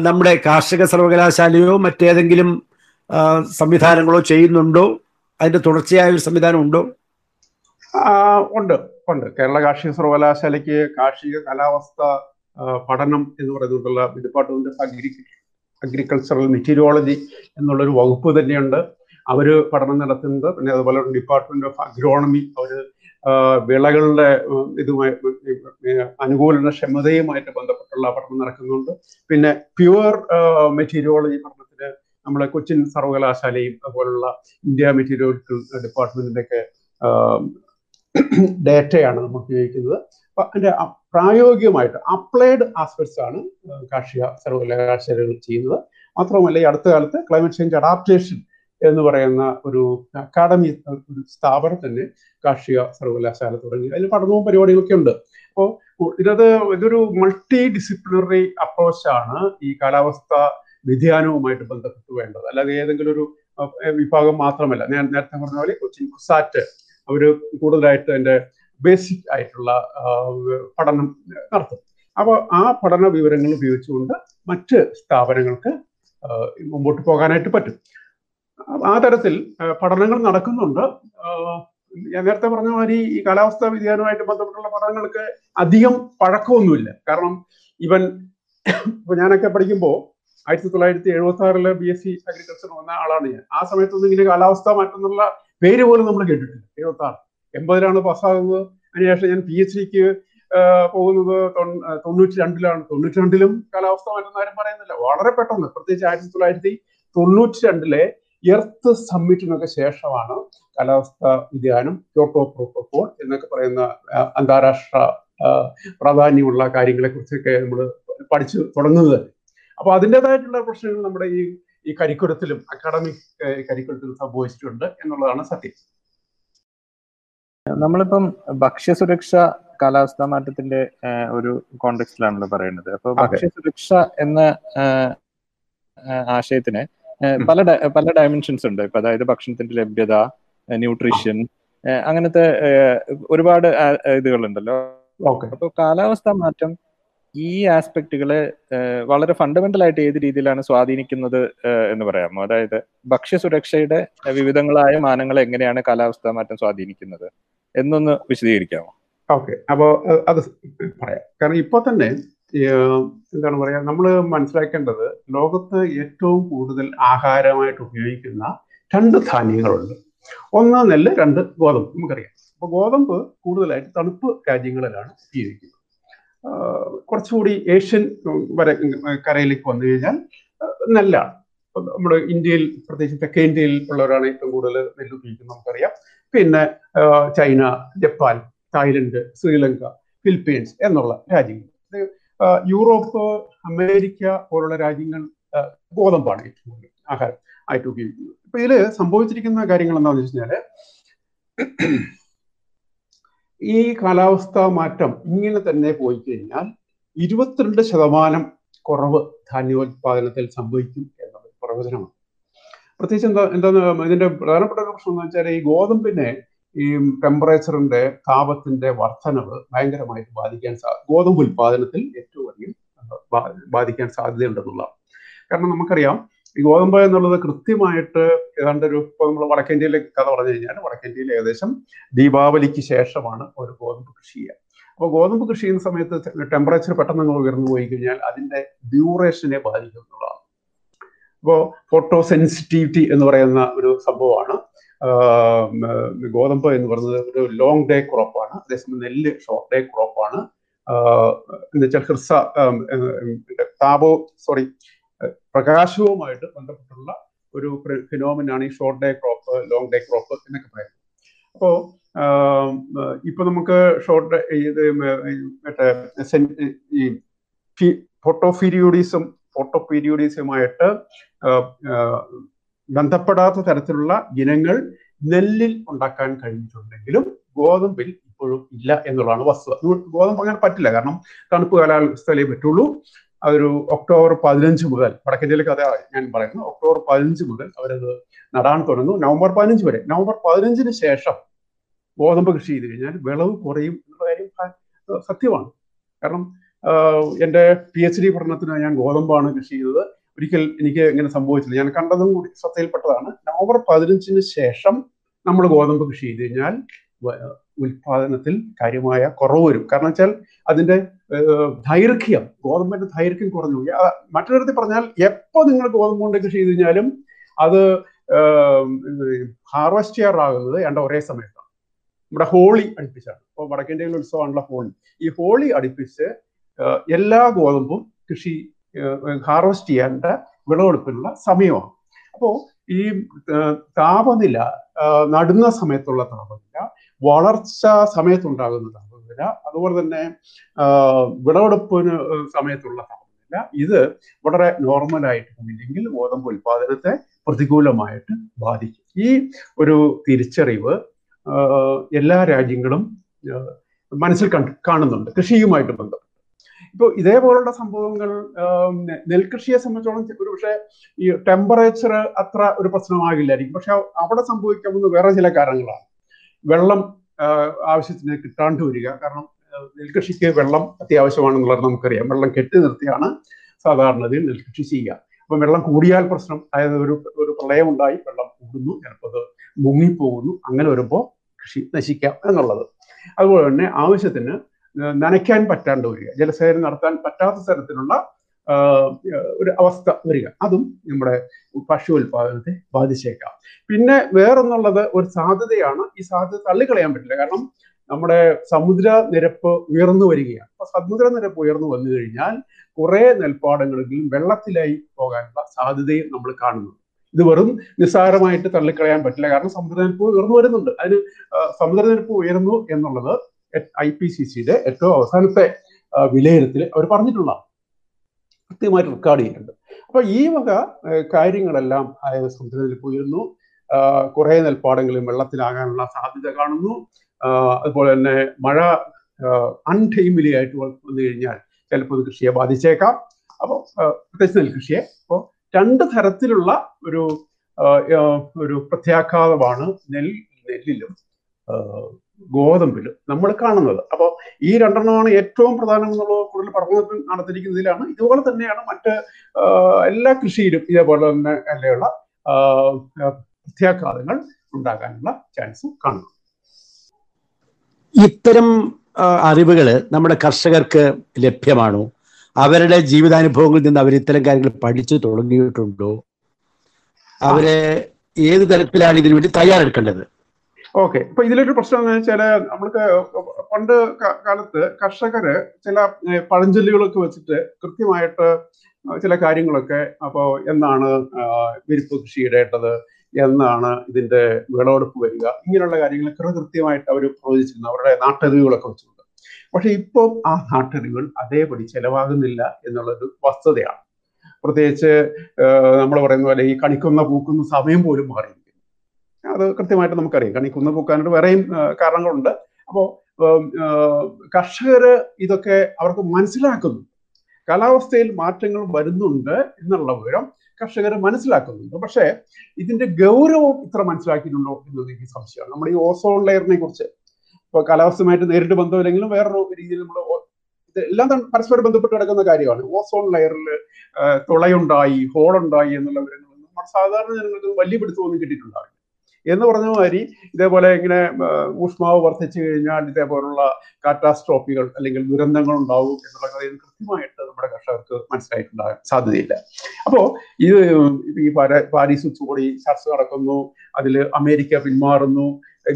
നമ്മുടെ കാർഷിക സർവകലാശാലയോ മറ്റേതെങ്കിലും സംവിധാനങ്ങളോ ചെയ്യുന്നുണ്ടോ? അതിന്റെ തുടർച്ചയായ ഒരു സംവിധാനം ഉണ്ടോ? ഉണ്ട്. കേരള കാർഷിക സർവകലാശാലയ്ക്ക് കാർഷിക കാലാവസ്ഥ പഠനം എന്ന് പറയുന്നുള്ള ഡിപ്പാർട്ട്മെന്റ് ഓഫ് അഗ്രികൾച്ചറൽ മെറ്റീരിയോളജി എന്നുള്ളൊരു വകുപ്പ് തന്നെയുണ്ട്. അവർ പഠനം നടത്തുന്നത്. പിന്നെ അതുപോലെ ഡിപ്പാർട്ട്മെന്റ് ഓഫ് അഗ്രോണമി, അവർ വിളകളുടെ ഇതുമായി അനുകൂല ക്ഷമതയുമായിട്ട് ബന്ധപ്പെട്ടുള്ള പഠനം നടക്കുന്നുണ്ട്. പിന്നെ പ്യുവർ മെറ്റീരിയോളജി പഠനത്തിന് നമ്മളെ കൊച്ചിൻ സർവകലാശാലയും അതുപോലുള്ള ഇന്ത്യ മെറ്റീരിയോളജിക്കൽ ഡിപ്പാർട്ട്മെന്റിൻ്റെയൊക്കെ ഡേറ്റയാണ് നമ്മൾ ഉപയോഗിക്കുന്നത്. അപ്പം അതിൻ്റെ പ്രായോഗികമായിട്ട് അപ്ലൈഡ് ആസ്പെക്ട്സ് ആണ് കാർഷിക സർവകലാശാലകൾ ചെയ്യുന്നത്. മാത്രമല്ല ഈ അടുത്ത കാലത്ത് ക്ലൈമറ്റ് ചേഞ്ച് അഡാപ്റ്റേഷൻ എന്ന് പറയുന്ന ഒരു അക്കാഡമി, ഒരു സ്ഥാപനം തന്നെ കാർഷിക സർവകലാശാല തുടങ്ങി. അതിൽ പഠനവും പരിപാടികളൊക്കെ ഉണ്ട്. അപ്പോൾ ഇതൊരു മൾട്ടി ഡിസിപ്ലിനറി അപ്രോച്ചാണ് ഈ കാലാവസ്ഥ വ്യതിയാനവുമായിട്ട് ബന്ധപ്പെട്ട് വേണ്ടത്. അല്ലാതെ ഏതെങ്കിലും ഒരു വിഭാഗം മാത്രമല്ല. ഞാൻ നേരത്തെ പറഞ്ഞ പോലെ കൊച്ചിൻ കുസാറ്റ് അവർ കൂടുതലായിട്ട് അതിൻ്റെ ബേസിക് ആയിട്ടുള്ള പഠനം നടത്തും. അപ്പോൾ ആ പഠന വിവരങ്ങൾ ഉപയോഗിച്ചുകൊണ്ട് മറ്റ് സ്ഥാപനങ്ങൾക്ക് മുമ്പോട്ട് പോകാനായിട്ട് പറ്റും. ആ തരത്തിൽ പഠനങ്ങൾ നടക്കുന്നുണ്ട്. ഞാൻ നേരത്തെ പറഞ്ഞ മാതിരി ഈ കാലാവസ്ഥാ വ്യതിയാനവുമായിട്ട് ബന്ധപ്പെട്ടുള്ള പഠനങ്ങൾക്ക് അധികം പഴക്കമൊന്നുമില്ല. കാരണം ഞാനൊക്കെ പഠിക്കുമ്പോൾ 1976 BSc Agriculture വന്ന ആളാണ് ഞാൻ. ആ സമയത്തൊന്നും ഇങ്ങനെ കാലാവസ്ഥ മാറ്റം എന്നുള്ള പേര് പോലും നമ്മൾ കേട്ടിട്ടില്ല. 76, 80ലാണ് പാസ്സാകുന്നത്. അതിനുശേഷം ഞാൻ PhDക്ക് പോകുന്നത് 92ലാണ്. 92ലും കാലാവസ്ഥ മാറ്റം ആരും പറയുന്നില്ല. വളരെ പെട്ടെന്ന്, പ്രത്യേകിച്ച് 1992 എർത്ത് സമ്മിറ്റിനൊക്കെ ശേഷമാണ് കാലാവസ്ഥാ വ്യതിയാനം, ക്യോട്ടോ പ്രോട്ടോകോൾ എന്നൊക്കെ പറയുന്ന അന്താരാഷ്ട്ര പ്രാധാന്യമുള്ള കാര്യങ്ങളെക്കുറിച്ചൊക്കെ നമ്മൾ പഠിച്ചു തുടങ്ങുന്നത്. അപ്പോൾ അതിൻ്റെതായിട്ടുള്ള പ്രശ്നങ്ങൾ നമ്മുടെ ഈ കരിക്കുലത്തിലും അക്കാഡമിക് കരിക്കുലത്തിലും സംഭവിച്ചിട്ടുണ്ട് എന്നുള്ളതാണ് സത്യം. നമ്മളിപ്പം ഭക്ഷ്യസുരക്ഷ കാലാവസ്ഥാ മാറ്റത്തിന്റെ ഒരു കോണ്ടെക്സ്റ്റിലാണല്ലോ പറയുന്നത്. അപ്പൊ ഭക്ഷ്യസുരക്ഷ എന്ന ആശയത്തിന് പല ഡയമെൻഷൻസ് ഉണ്ട്. ഇപ്പൊ അതായത് ഭക്ഷണത്തിന്റെ ലഭ്യത, ന്യൂട്രീഷൻ, അങ്ങനത്തെ ഒരുപാട് ഇതുകളുണ്ടല്ലോ. അപ്പൊ കാലാവസ്ഥാ മാറ്റം ഈ ആസ്പെക്ടുകളെ വളരെ ഫണ്ടമെന്റൽ ആയിട്ട് ഏത് രീതിയിലാണ് സ്വാധീനിക്കുന്നത് എന്ന് പറയാമോ? അതായത് ഭക്ഷ്യസുരക്ഷയുടെ വിവിധങ്ങളായ മാനങ്ങളെ എങ്ങനെയാണ് കാലാവസ്ഥാ മാറ്റം സ്വാധീനിക്കുന്നത് എന്നൊന്ന് വിശദീകരിക്കാമോ? ഓക്കെ, അപ്പോൾ അത് പറയാം. കാരണം ഇപ്പൊ തന്നെ എന്താണ് പറയാ, നമ്മൾ മനസ്സിലാക്കേണ്ടത് ലോകത്ത് ഏറ്റവും കൂടുതൽ ആഹാരമായിട്ട് ഉപയോഗിക്കുന്ന രണ്ട് ധാന്യങ്ങളുണ്ട്. ഒന്ന് നെല്ല്, രണ്ട് ഗോതമ്പ്. നമുക്കറിയാം അപ്പൊ ഗോതമ്പ് കൂടുതലായിട്ട് തണുപ്പ് രാജ്യങ്ങളിലാണ് ഉപയോഗിക്കുന്നത്. കുറച്ചുകൂടി ഏഷ്യൻ വരെ കരയിലേക്ക് വന്നു കഴിഞ്ഞാൽ നെല്ലാണ്. നമ്മുടെ ഇന്ത്യയിൽ, പ്രത്യേകിച്ച് തെക്കേ ഇന്ത്യയിൽ ഉള്ളവരാണ് ഏറ്റവും കൂടുതൽ നെല്ല് ഉപയോഗിക്കുന്നത്, നമുക്കറിയാം. പിന്നെ China, Japan, Thailand, Sri Lanka, Philippines എന്നുള്ള രാജ്യങ്ങൾ. യൂറോപ്പ്, അമേരിക്ക പോലുള്ള രാജ്യങ്ങൾ ഗോതമ്പാണ് ഏറ്റവും കൂടുതൽ ആഹാരം ആയിട്ട് ഉപയോഗിക്കുന്നത്. അപ്പൊ ഇതിൽ സംഭവിച്ചിരിക്കുന്ന കാര്യങ്ങൾ എന്താണെന്ന് വെച്ച് കഴിഞ്ഞാല്, ഈ കാലാവസ്ഥാ മാറ്റം ഇങ്ങനെ തന്നെ പോയി കഴിഞ്ഞാൽ 22% കുറവ് ധാന്യോൽപാദനത്തിൽ സംഭവിക്കും എന്നുള്ളത് പ്രവചനമാണ്. പ്രത്യേകിച്ച് ഇതിന്റെ പ്രധാനപ്പെട്ട ഒരു പ്രശ്നം എന്ന് വെച്ചാൽ ഈ ഗോതമ്പിനെ ഈ ടെമ്പറേച്ചറിന്റെ താപത്തിന്റെ വർധനവ് ഭയങ്കരമായിട്ട് ബാധിക്കാൻ ഗോതമ്പ് ഉൽപാദനത്തിൽ ഏറ്റവും അധികം ബാധിക്കാൻ സാധ്യതയുണ്ടെന്നുള്ളതാണ്. കാരണം നമുക്കറിയാം ഈ ഗോതമ്പ് എന്നുള്ളത് കൃത്യമായിട്ട് ഏതാണ്ട് ഒരു ഇപ്പോൾ നമ്മൾ വടക്കേന്ത്യയിലെ കഥ പറഞ്ഞു കഴിഞ്ഞാൽ വടക്കേന്ത്യയിൽ ഏകദേശം ദീപാവലിക്ക് ശേഷമാണ് ഒരു ഗോതമ്പ് കൃഷി ചെയ്യുക. അപ്പോൾ ഗോതമ്പ് കൃഷി ചെയ്യുന്ന സമയത്ത് ടെമ്പറേച്ചർ പെട്ടെന്ന് അങ്ങ് ഉയർന്നു പോയി കഴിഞ്ഞാൽ അതിൻ്റെ ഡ്യൂറേഷനെ ബാധിക്കും എന്നുള്ളതാണ്. അപ്പോൾ ഫോട്ടോ സെൻസിറ്റിവിറ്റി എന്ന് പറയുന്ന ഒരു സംഭവമാണ്. ഗോതമ്പ് എന്ന് പറയുന്നത് ഒരു ലോങ് ഡേ ക്രോപ്പാണ്, അതേസമയം നെല്ല് ഷോർട്ട് ഡേ ക്രോപ്പാണ്. എന്നുവെച്ചാൽ പ്രകാശവുമായിട്ട് ബന്ധപ്പെട്ടുള്ള ഒരു ഫിനോമിനാണ് ഈ short day crop, long day crop എന്നൊക്കെ പറയുന്നത്. അപ്പോൾ ഇപ്പൊ നമുക്ക് ഷോർട്ട് ഈ ഫോട്ടോ പീരിയോഡിസമായിട്ട് ബന്ധപ്പെടാത്ത തരത്തിലുള്ള ഇനങ്ങൾ നെല്ലിൽ ഉണ്ടാക്കാൻ കഴിഞ്ഞിട്ടുണ്ടെങ്കിലും ഗോതമ്പിൽ ഇപ്പോഴും ഇല്ല എന്നുള്ളതാണ് വസ്തുത. ഗോതമ്പ് അങ്ങനെ പറ്റില്ല, കാരണം തണുപ്പ് കാലാവസ്ഥയിലേ പറ്റുള്ളൂ. അതൊരു ഒക്ടോബർ 15 മുതൽ, വടക്കേന്ത്യയിലേക്ക് അതാ ഞാൻ പറയുന്നത്, ഒക്ടോബർ 15 മുതൽ അവരത് നടാൻ തുടങ്ങുന്നു, നവംബർ 15 വരെ. നവംബർ 15 ശേഷം ഗോതമ്പ് കൃഷി ചെയ്ത് കഴിഞ്ഞാൽ വിളവ് കുറയും എന്നുള്ള കാര്യം സത്യമാണ്. കാരണം എൻ്റെ PhD പഠനത്തിന് ഞാൻ ഗോതമ്പാണ് കൃഷി ചെയ്തത്. ഒരിക്കൽ എനിക്ക് ഇങ്ങനെ സംഭവിച്ചില്ല, ഞാൻ കണ്ടതും കൂടി ശ്രദ്ധയിൽപ്പെട്ടതാണ്. നവംബർ 15 ശേഷം നമ്മൾ ഗോതമ്പ് കൃഷി ചെയ്ത് കഴിഞ്ഞാൽ ഉൽപാദനത്തിൽ കാര്യമായ കുറവ് വരും. കാരണം വെച്ചാൽ അതിൻ്റെ ദൈർഘ്യം, ഗോതമ്പിന്റെ ദൈർഘ്യം കുറഞ്ഞു. മറ്റൊരു തരത്തിൽ പറഞ്ഞാൽ എപ്പോൾ നിങ്ങൾ ഗോതമ്പ് കൊണ്ട് കൃഷി ചെയ്ത് കഴിഞ്ഞാലും അത് ഹാർവെസ്റ്റ് ചെയ്യാറാകുന്നത് ഏണ്ട ഒരേ സമയത്താണ്. നമ്മുടെ ഹോളി അടുപ്പിച്ചാണ്. ഇപ്പോൾ വടക്കേന്ത്യയിലെ ഉത്സവമാണല്ലോ ഹോളി. ഈ ഹോളി അടുപ്പിച്ച് എല്ലാ ഗോതമ്പും കൃഷി ഹാർവെസ്റ്റ് ചെയ്യേണ്ട വിളവെടുപ്പിനുള്ള സമയമാണ്. അപ്പോൾ ഈ താപനില, നടുന്ന സമയത്തുള്ള താപനില, വളർച്ച സമയത്തുണ്ടാകുന്ന താപനില, അതുപോലെ തന്നെ വിളവെടുപ്പിന് സമയത്തുള്ള താപനില, ഇത് വളരെ നോർമലായിട്ട് ഇല്ലെങ്കിൽ ഗോതമ്പ് ഉൽപാദനത്തെ പ്രതികൂലമായിട്ട് ബാധിക്കും. ഈ ഒരു തിരിച്ചറിവ് എല്ലാ രാജ്യങ്ങളും മനസ്സിൽ കാണുന്നുണ്ട് കൃഷിയുമായിട്ട് ബന്ധപ്പെട്ട്. ഇപ്പോൾ ഇതേപോലുള്ള സംഭവങ്ങൾ നെൽകൃഷിയെ സംബന്ധിച്ചോളം ഒരു പക്ഷേ ഈ ടെമ്പറേച്ചർ അത്ര ഒരു പ്രശ്നമാകില്ലായിരിക്കും, പക്ഷെ അവിടെ സംഭവിക്കാവുന്ന വേറെ ചില കാരണങ്ങളാണ്. വെള്ളം ആവശ്യത്തിന് കിട്ടാണ്ട് വരിക, കാരണം നെൽകൃഷിക്ക് വെള്ളം അത്യാവശ്യമാണെന്നുള്ളത് നമുക്കറിയാം. വെള്ളം കെട്ടി നിർത്തിയാണ് സാധാരണയിൽ നെൽകൃഷി ചെയ്യുക. അപ്പം വെള്ളം കൂടിയാൽ പ്രശ്നം, അതായത് ഒരു പ്രളയം ഉണ്ടായി വെള്ളം കൂടുന്നു, ചിലപ്പോൾ അത് മുങ്ങിപ്പോകുന്നു, അങ്ങനെ വരുമ്പോൾ കൃഷി നശിക്കാം എന്നുള്ളത്. അതുപോലെ തന്നെ ആവശ്യത്തിന് നനയ്ക്കാൻ പറ്റാണ്ട് വരിക, ജലസേചനം നടത്താൻ പറ്റാത്ത തരത്തിലുള്ള ഒരു അവസ്ഥ വരിക, അതും നമ്മുടെ ഭക്ഷ്യ ഉൽപാദനത്തെ ബാധിച്ചേക്കാം. പിന്നെ വേറൊന്നുള്ളത് ഒരു സാധ്യതയാണ്, ഈ സാധ്യത തള്ളിക്കളയാൻ പറ്റില്ല. കാരണം നമ്മുടെ സമുദ്ര നിരപ്പ് ഉയർന്നു വരികയാണ്. അപ്പൊ സമുദ്ര നിരപ്പ് ഉയർന്നു വന്നു കഴിഞ്ഞാൽ കുറെ നെൽപ്പാടങ്ങളെങ്കിലും വെള്ളത്തിലായി പോകാനുള്ള സാധ്യതയും നമ്മൾ കാണുന്നു. ഇത് വെറും നിസ്സാരമായിട്ട് തള്ളിക്കളയാൻ പറ്റില്ല, കാരണം സമുദ്രനിരപ്പ് ഉയർന്നു വരുന്നുണ്ട്. അതിന് സമുദ്രനിരപ്പ് ഉയർന്നു എന്നുള്ളത് IPCCയുടെ ഏറ്റവും അവസാനത്തെ വിലയിരുത്തൽ അവർ പറഞ്ഞിട്ടുള്ള കൃത്യമായിട്ട് റെക്കോർഡ് ചെയ്യുന്നുണ്ട്. അപ്പൊ ഈ വക കാര്യങ്ങളെല്ലാം, അതായത് സമുദ്രനിരപ്പ് ഉയരുന്നു, കുറെ നെൽപ്പാടങ്ങളും വെള്ളത്തിലാകാനുള്ള സാധ്യത കാണുന്നു. അതുപോലെ തന്നെ മഴ അൺടൈംലി ആയിട്ട് വന്നു കഴിഞ്ഞാൽ ചിലപ്പോൾ കൃഷിയെ ബാധിച്ചേക്കാം, അപ്പോൾ പ്രത്യേകിച്ച് നെൽകൃഷിയെ. അപ്പോൾ രണ്ട് തരത്തിലുള്ള ഒരു പ്രത്യാഘാതമാണ് നെല്ലിലും ഗോതമ്പിലും നമ്മൾ കാണുന്നത്. അപ്പോൾ ഈ രണ്ടെണ്ണമാണ് ഏറ്റവും പ്രധാനം എന്നുള്ളത് കൂടുതൽ പഠനം നടത്തിയിരിക്കുന്നതിലാണ്. ഇതുപോലെ തന്നെയാണ് മറ്റ് എല്ലാ കൃഷിയിലും ഇതേപോലെ തന്നെ അല്ലയുള്ള പ്രത്യാഘാതങ്ങൾ ഉണ്ടാകാനുള്ള ചാൻസ് കാണുന്നത്. ഇത്തരം അറിവുകൾ നമ്മുടെ കർഷകർക്ക് ലഭ്യമാണോ? അവരുടെ ജീവിതാനുഭവങ്ങളിൽ നിന്ന് അവർ ഇത്തരം കാര്യങ്ങൾ പഠിച്ചു തുടങ്ങിയിട്ടുണ്ടോ? അവരെ ഏത് തരത്തിലാണ് ഇതിനു വേണ്ടി തയ്യാറെടുക്കേണ്ടത്? ഓക്കെ, ഇപ്പൊ ഇതിലൊരു പ്രശ്നം എന്ന് വെച്ചാൽ നമ്മൾക്ക് പണ്ട് കാലത്ത് കർഷകര് ചില പഴഞ്ചൊല്ലുകളൊക്കെ വെച്ചിട്ട് കൃത്യമായിട്ട് ചില കാര്യങ്ങളൊക്കെ, അപ്പോൾ എന്നാണ് വിരിപ്പ് കൃഷി ഇടേണ്ടത്, എന്നാണ് ഇതിന്റെ വിളവെടുപ്പ് വരിക, ഇങ്ങനെയുള്ള കാര്യങ്ങളൊക്കെ കൃത്യമായിട്ട് അവർ പ്രവചിച്ചിരുന്നു, അവരുടെ നാട്ടറിവുകളൊക്കെ വെച്ചിട്ടുണ്ട്. പക്ഷെ ഇപ്പം ആ നാട്ടറിവുകൾ അതേപടി ചെലവാകുന്നില്ല എന്നുള്ളൊരു വസ്തുതയാണ്. പ്രത്യേകിച്ച് നമ്മൾ പറയുന്ന പോലെ ഈ കണിക്കുന്ന പൂക്കുന്ന സമയം പോലും മാറി. അത് കൃത്യമായിട്ട് നമുക്കറിയാം. കാരണം ഈ കുന്ന് പൂക്കാനായിട്ട് വേറെയും കാരണങ്ങളുണ്ട്. അപ്പോൾ കർഷകര് ഇതൊക്കെ അവർക്ക് മനസ്സിലാക്കുന്നു, കാലാവസ്ഥയിൽ മാറ്റങ്ങൾ വരുന്നുണ്ട് എന്നുള്ള വിവരം കർഷകർ മനസ്സിലാക്കുന്നുണ്ട്. പക്ഷേ ഇതിന്റെ ഗൗരവം ഇത്ര മനസ്സിലാക്കിയിട്ടുണ്ടോ എന്നത് എനിക്ക് സംശയമാണ്. നമ്മുടെ ഈ ഓസോൺ ലെയറിനെ കുറിച്ച് ഇപ്പൊ കാലാവസ്ഥയുമായിട്ട് നേരിട്ട് ബന്ധമില്ലെങ്കിലും വേറൊരു രീതിയിൽ നമ്മൾ ഇതെല്ലാം പരസ്പരം ബന്ധപ്പെട്ട് കിടക്കുന്ന കാര്യമാണ്. ഓസോൺ ലെയറിൽ തുളയുണ്ടായി, ഹോളുണ്ടായി എന്നുള്ള വിവരങ്ങളൊന്നും നമ്മുടെ സാധാരണ ജനങ്ങൾക്ക് വലിയ പിടുത്തമൊന്നും കിട്ടിയിട്ടുണ്ടാവില്ല. എന്ന് പറഞ്ഞ മാതിരി ഇതേപോലെ ഇങ്ങനെ ഊഷ്മാവ് വർദ്ധിച്ചു കഴിഞ്ഞാൽ ഇതേപോലുള്ള കാറ്റാസ്ട്രോഫികൾ അല്ലെങ്കിൽ ദുരന്തങ്ങൾ ഉണ്ടാവും എന്നുള്ള കാര്യം കൃത്യമായിട്ട് നമ്മുടെ കർഷകർക്ക് മനസ്സിലായിട്ടുണ്ടാകാൻ സാധ്യതയില്ല. അപ്പോൾ ഇത് ഈ പാരീസ് ഉച്ചകോടി ചർച്ച നടക്കുന്നു, അതിൽ അമേരിക്ക പിന്മാറുന്നു,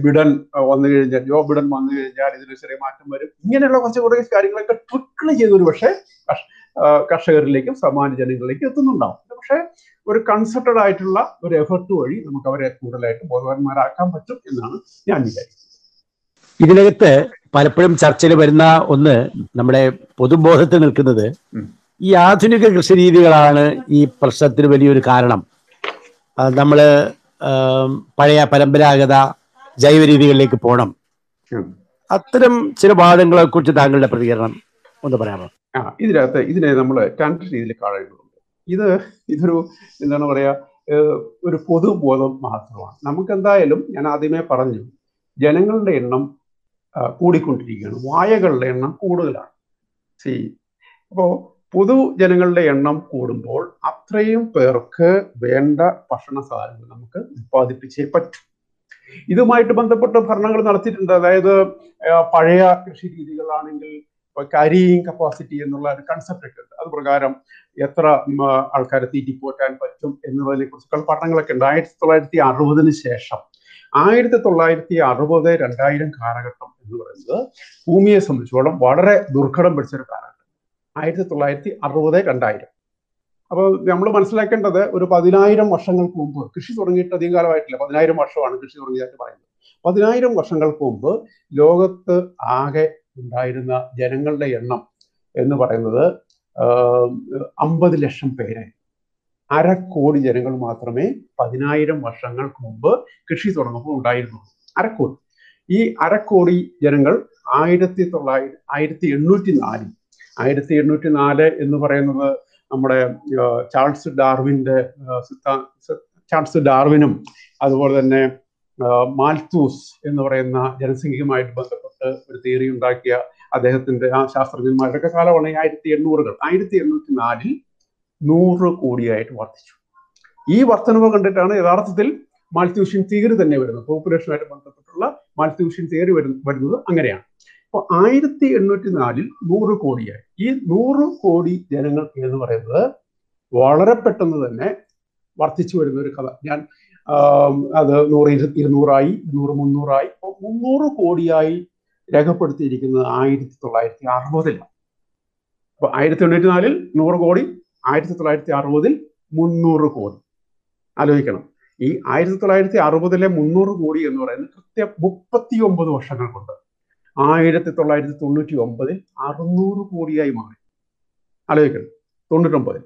ബിഡൻ വന്നു കഴിഞ്ഞാൽ, ജോ ബിഡൻ വന്നു കഴിഞ്ഞാൽ ഇതിന് ചെറിയ മാറ്റം വരും, ഇങ്ങനെയുള്ള കുറേ കാര്യങ്ങളൊക്കെ ട്രിക്കിൾ ചെയ്തൊരു പക്ഷേ കർഷകരിലേക്കും സാമാന്യ ജനങ്ങളിലേക്കും എത്തുന്നുണ്ടാവും. പക്ഷേ ഒരു കൺസെപ്റ്റഡ് ആയിട്ടുള്ള ഒരു എഫർട്ട് വഴി നമുക്ക് അവരെ കൂടുതലായിട്ട് ബോധവാന്മാരാക്കാൻ പറ്റും എന്നാണ് ഞാൻ വിചാരിക്കുന്നത്. ഇതിനകത്ത് പലപ്പോഴും ചർച്ചയിൽ വരുന്ന ഒന്ന്, നമ്മുടെ പൊതുബോധത്തിൽ നിൽക്കുന്നത് ഈ ആധുനിക കൃഷി രീതികളാണ് ഈ പ്രശ്നത്തിന് വലിയൊരു കാരണം. നമ്മൾ പഴയ പരമ്പരാഗത ജൈവ രീതികളിലേക്ക് പോകണം. അത്തരം ചില വാദങ്ങളെ കുറിച്ച് താങ്കളുടെ പ്രതികരണം ഒന്ന് പറയാമോ? ഇതിനകത്ത് ഇതിനെ നമ്മൾ രണ്ട് രീതിയിൽ കാണേണ്ടതുണ്ട്. ഇതൊരു എന്താണ് പറയുക, ഒരു പൊതുബോധം മാത്രമാണ്. നമുക്ക് എന്തായാലും ഞാൻ ആദ്യമേ പറഞ്ഞു, ജനങ്ങളുടെ എണ്ണം കൂടിക്കൊണ്ടിരിക്കുകയാണ്, വായകളുടെ എണ്ണം കൂടുതലാണ്. അപ്പോൾ പൊതുജനങ്ങളുടെ എണ്ണം കൂടുമ്പോൾ അത്രയും പേർക്ക് വേണ്ട ഭക്ഷണ സാധനങ്ങൾ നമുക്ക് ഉൽപ്പാദിപ്പിച്ചേ പറ്റും. ഇതുമായിട്ട് ബന്ധപ്പെട്ട് ഭരണങ്ങൾ നടത്തിയിട്ടുണ്ട്. അതായത് പഴയ കൃഷി രീതികളാണെങ്കിൽ കാരിയിങ് കപ്പാസിറ്റി എന്നുള്ള ഒരു കൺസെപ്റ്റ് ഒക്കെ ഉണ്ട്. അത് പ്രകാരം എത്ര ആൾക്കാരെ തീറ്റിപ്പോറ്റാൻ പറ്റും എന്നതിനെ കുറിച്ചുള്ള പഠനങ്ങളൊക്കെ ഉണ്ട്. 1960 ശേഷം 1960-2000 കാലഘട്ടം എന്ന് പറയുന്നത് ഭൂമിയെ സംബന്ധിച്ചോളം വളരെ ദുർഘടം പിടിച്ചൊരു കാലഘട്ടം. 1960-2000. അപ്പോൾ നമ്മൾ മനസ്സിലാക്കേണ്ടത് ഒരു 10,000 വർഷങ്ങൾക്ക് മുമ്പ്, കൃഷി തുടങ്ങിയിട്ട് അധികം കാലമായിട്ടില്ല, 10,000 വർഷമാണ് കൃഷി തുടങ്ങിയതായിട്ട് പറയുന്നത്. 10,000 വർഷങ്ങൾക്ക് മുമ്പ് ലോകത്ത് ആകെ ഉണ്ടായിരുന്ന ജനങ്ങളുടെ എണ്ണം എന്ന് പറയുന്നത് 50 ലക്ഷം പേരെ. 1/2 കോടി ജനങ്ങൾ മാത്രമേ 10,000 വർഷങ്ങൾക്ക് മുമ്പ് കൃഷി തുടങ്ങുമ്പോൾ ഉണ്ടായിരുന്നുള്ളൂ. 1/2 കോടി. ഈ 1/2 കോടി ജനങ്ങൾ 1804 എന്ന് പറയുന്നത് നമ്മുടെ ചാൾസ് ഡാർവിനും അതുപോലെ തന്നെ മാൽത്തൂസ് എന്ന് പറയുന്ന ജനസംഖ്യയുമായിട്ട് ബന്ധപ്പെട്ട് ഒരു തിയറി ഉണ്ടാക്കിയ അദ്ദേഹത്തിന്റെ ആ ശാസ്ത്രജ്ഞന്മാരുടെ കാലമാണ് 1800കൾ. 1804 100 കോടിയായിട്ട് വർദ്ധിച്ചു. ഈ വർധനവ് കണ്ടിട്ടാണ് യഥാർത്ഥത്തിൽ മാൽത്തൂഷ്യൻ തിയറി തന്നെ വരുന്നത്. പോപ്പുലേഷനുമായിട്ട് ബന്ധപ്പെട്ടുള്ള മാൽത്തൂഷ്യൻ തിയറി വരുന്നത് അങ്ങനെയാണ്. അപ്പോൾ 1804 100 കോടിയായി. ഈ 100 കോടി ജനങ്ങൾ എന്ന് പറയുന്നത് വളരെ പെട്ടെന്ന് തന്നെ വർദ്ധിച്ചു വരുന്ന ഒരു കഥ. ഞാൻ അത് 100, 200, 300 300 കോടിയായി രേഖപ്പെടുത്തിയിരിക്കുന്നത് 1960. അപ്പൊ 1804 100 കോടി, 1960 300 കോടി. ആലോചിക്കണം, ഈ 1960 300 കോടി എന്ന് പറയുന്നത് കൃത്യം 39 വർഷങ്ങൾ കൊണ്ട്. 1999 600 കോടിയായി മാറി. ആലോചിക്കണം, 99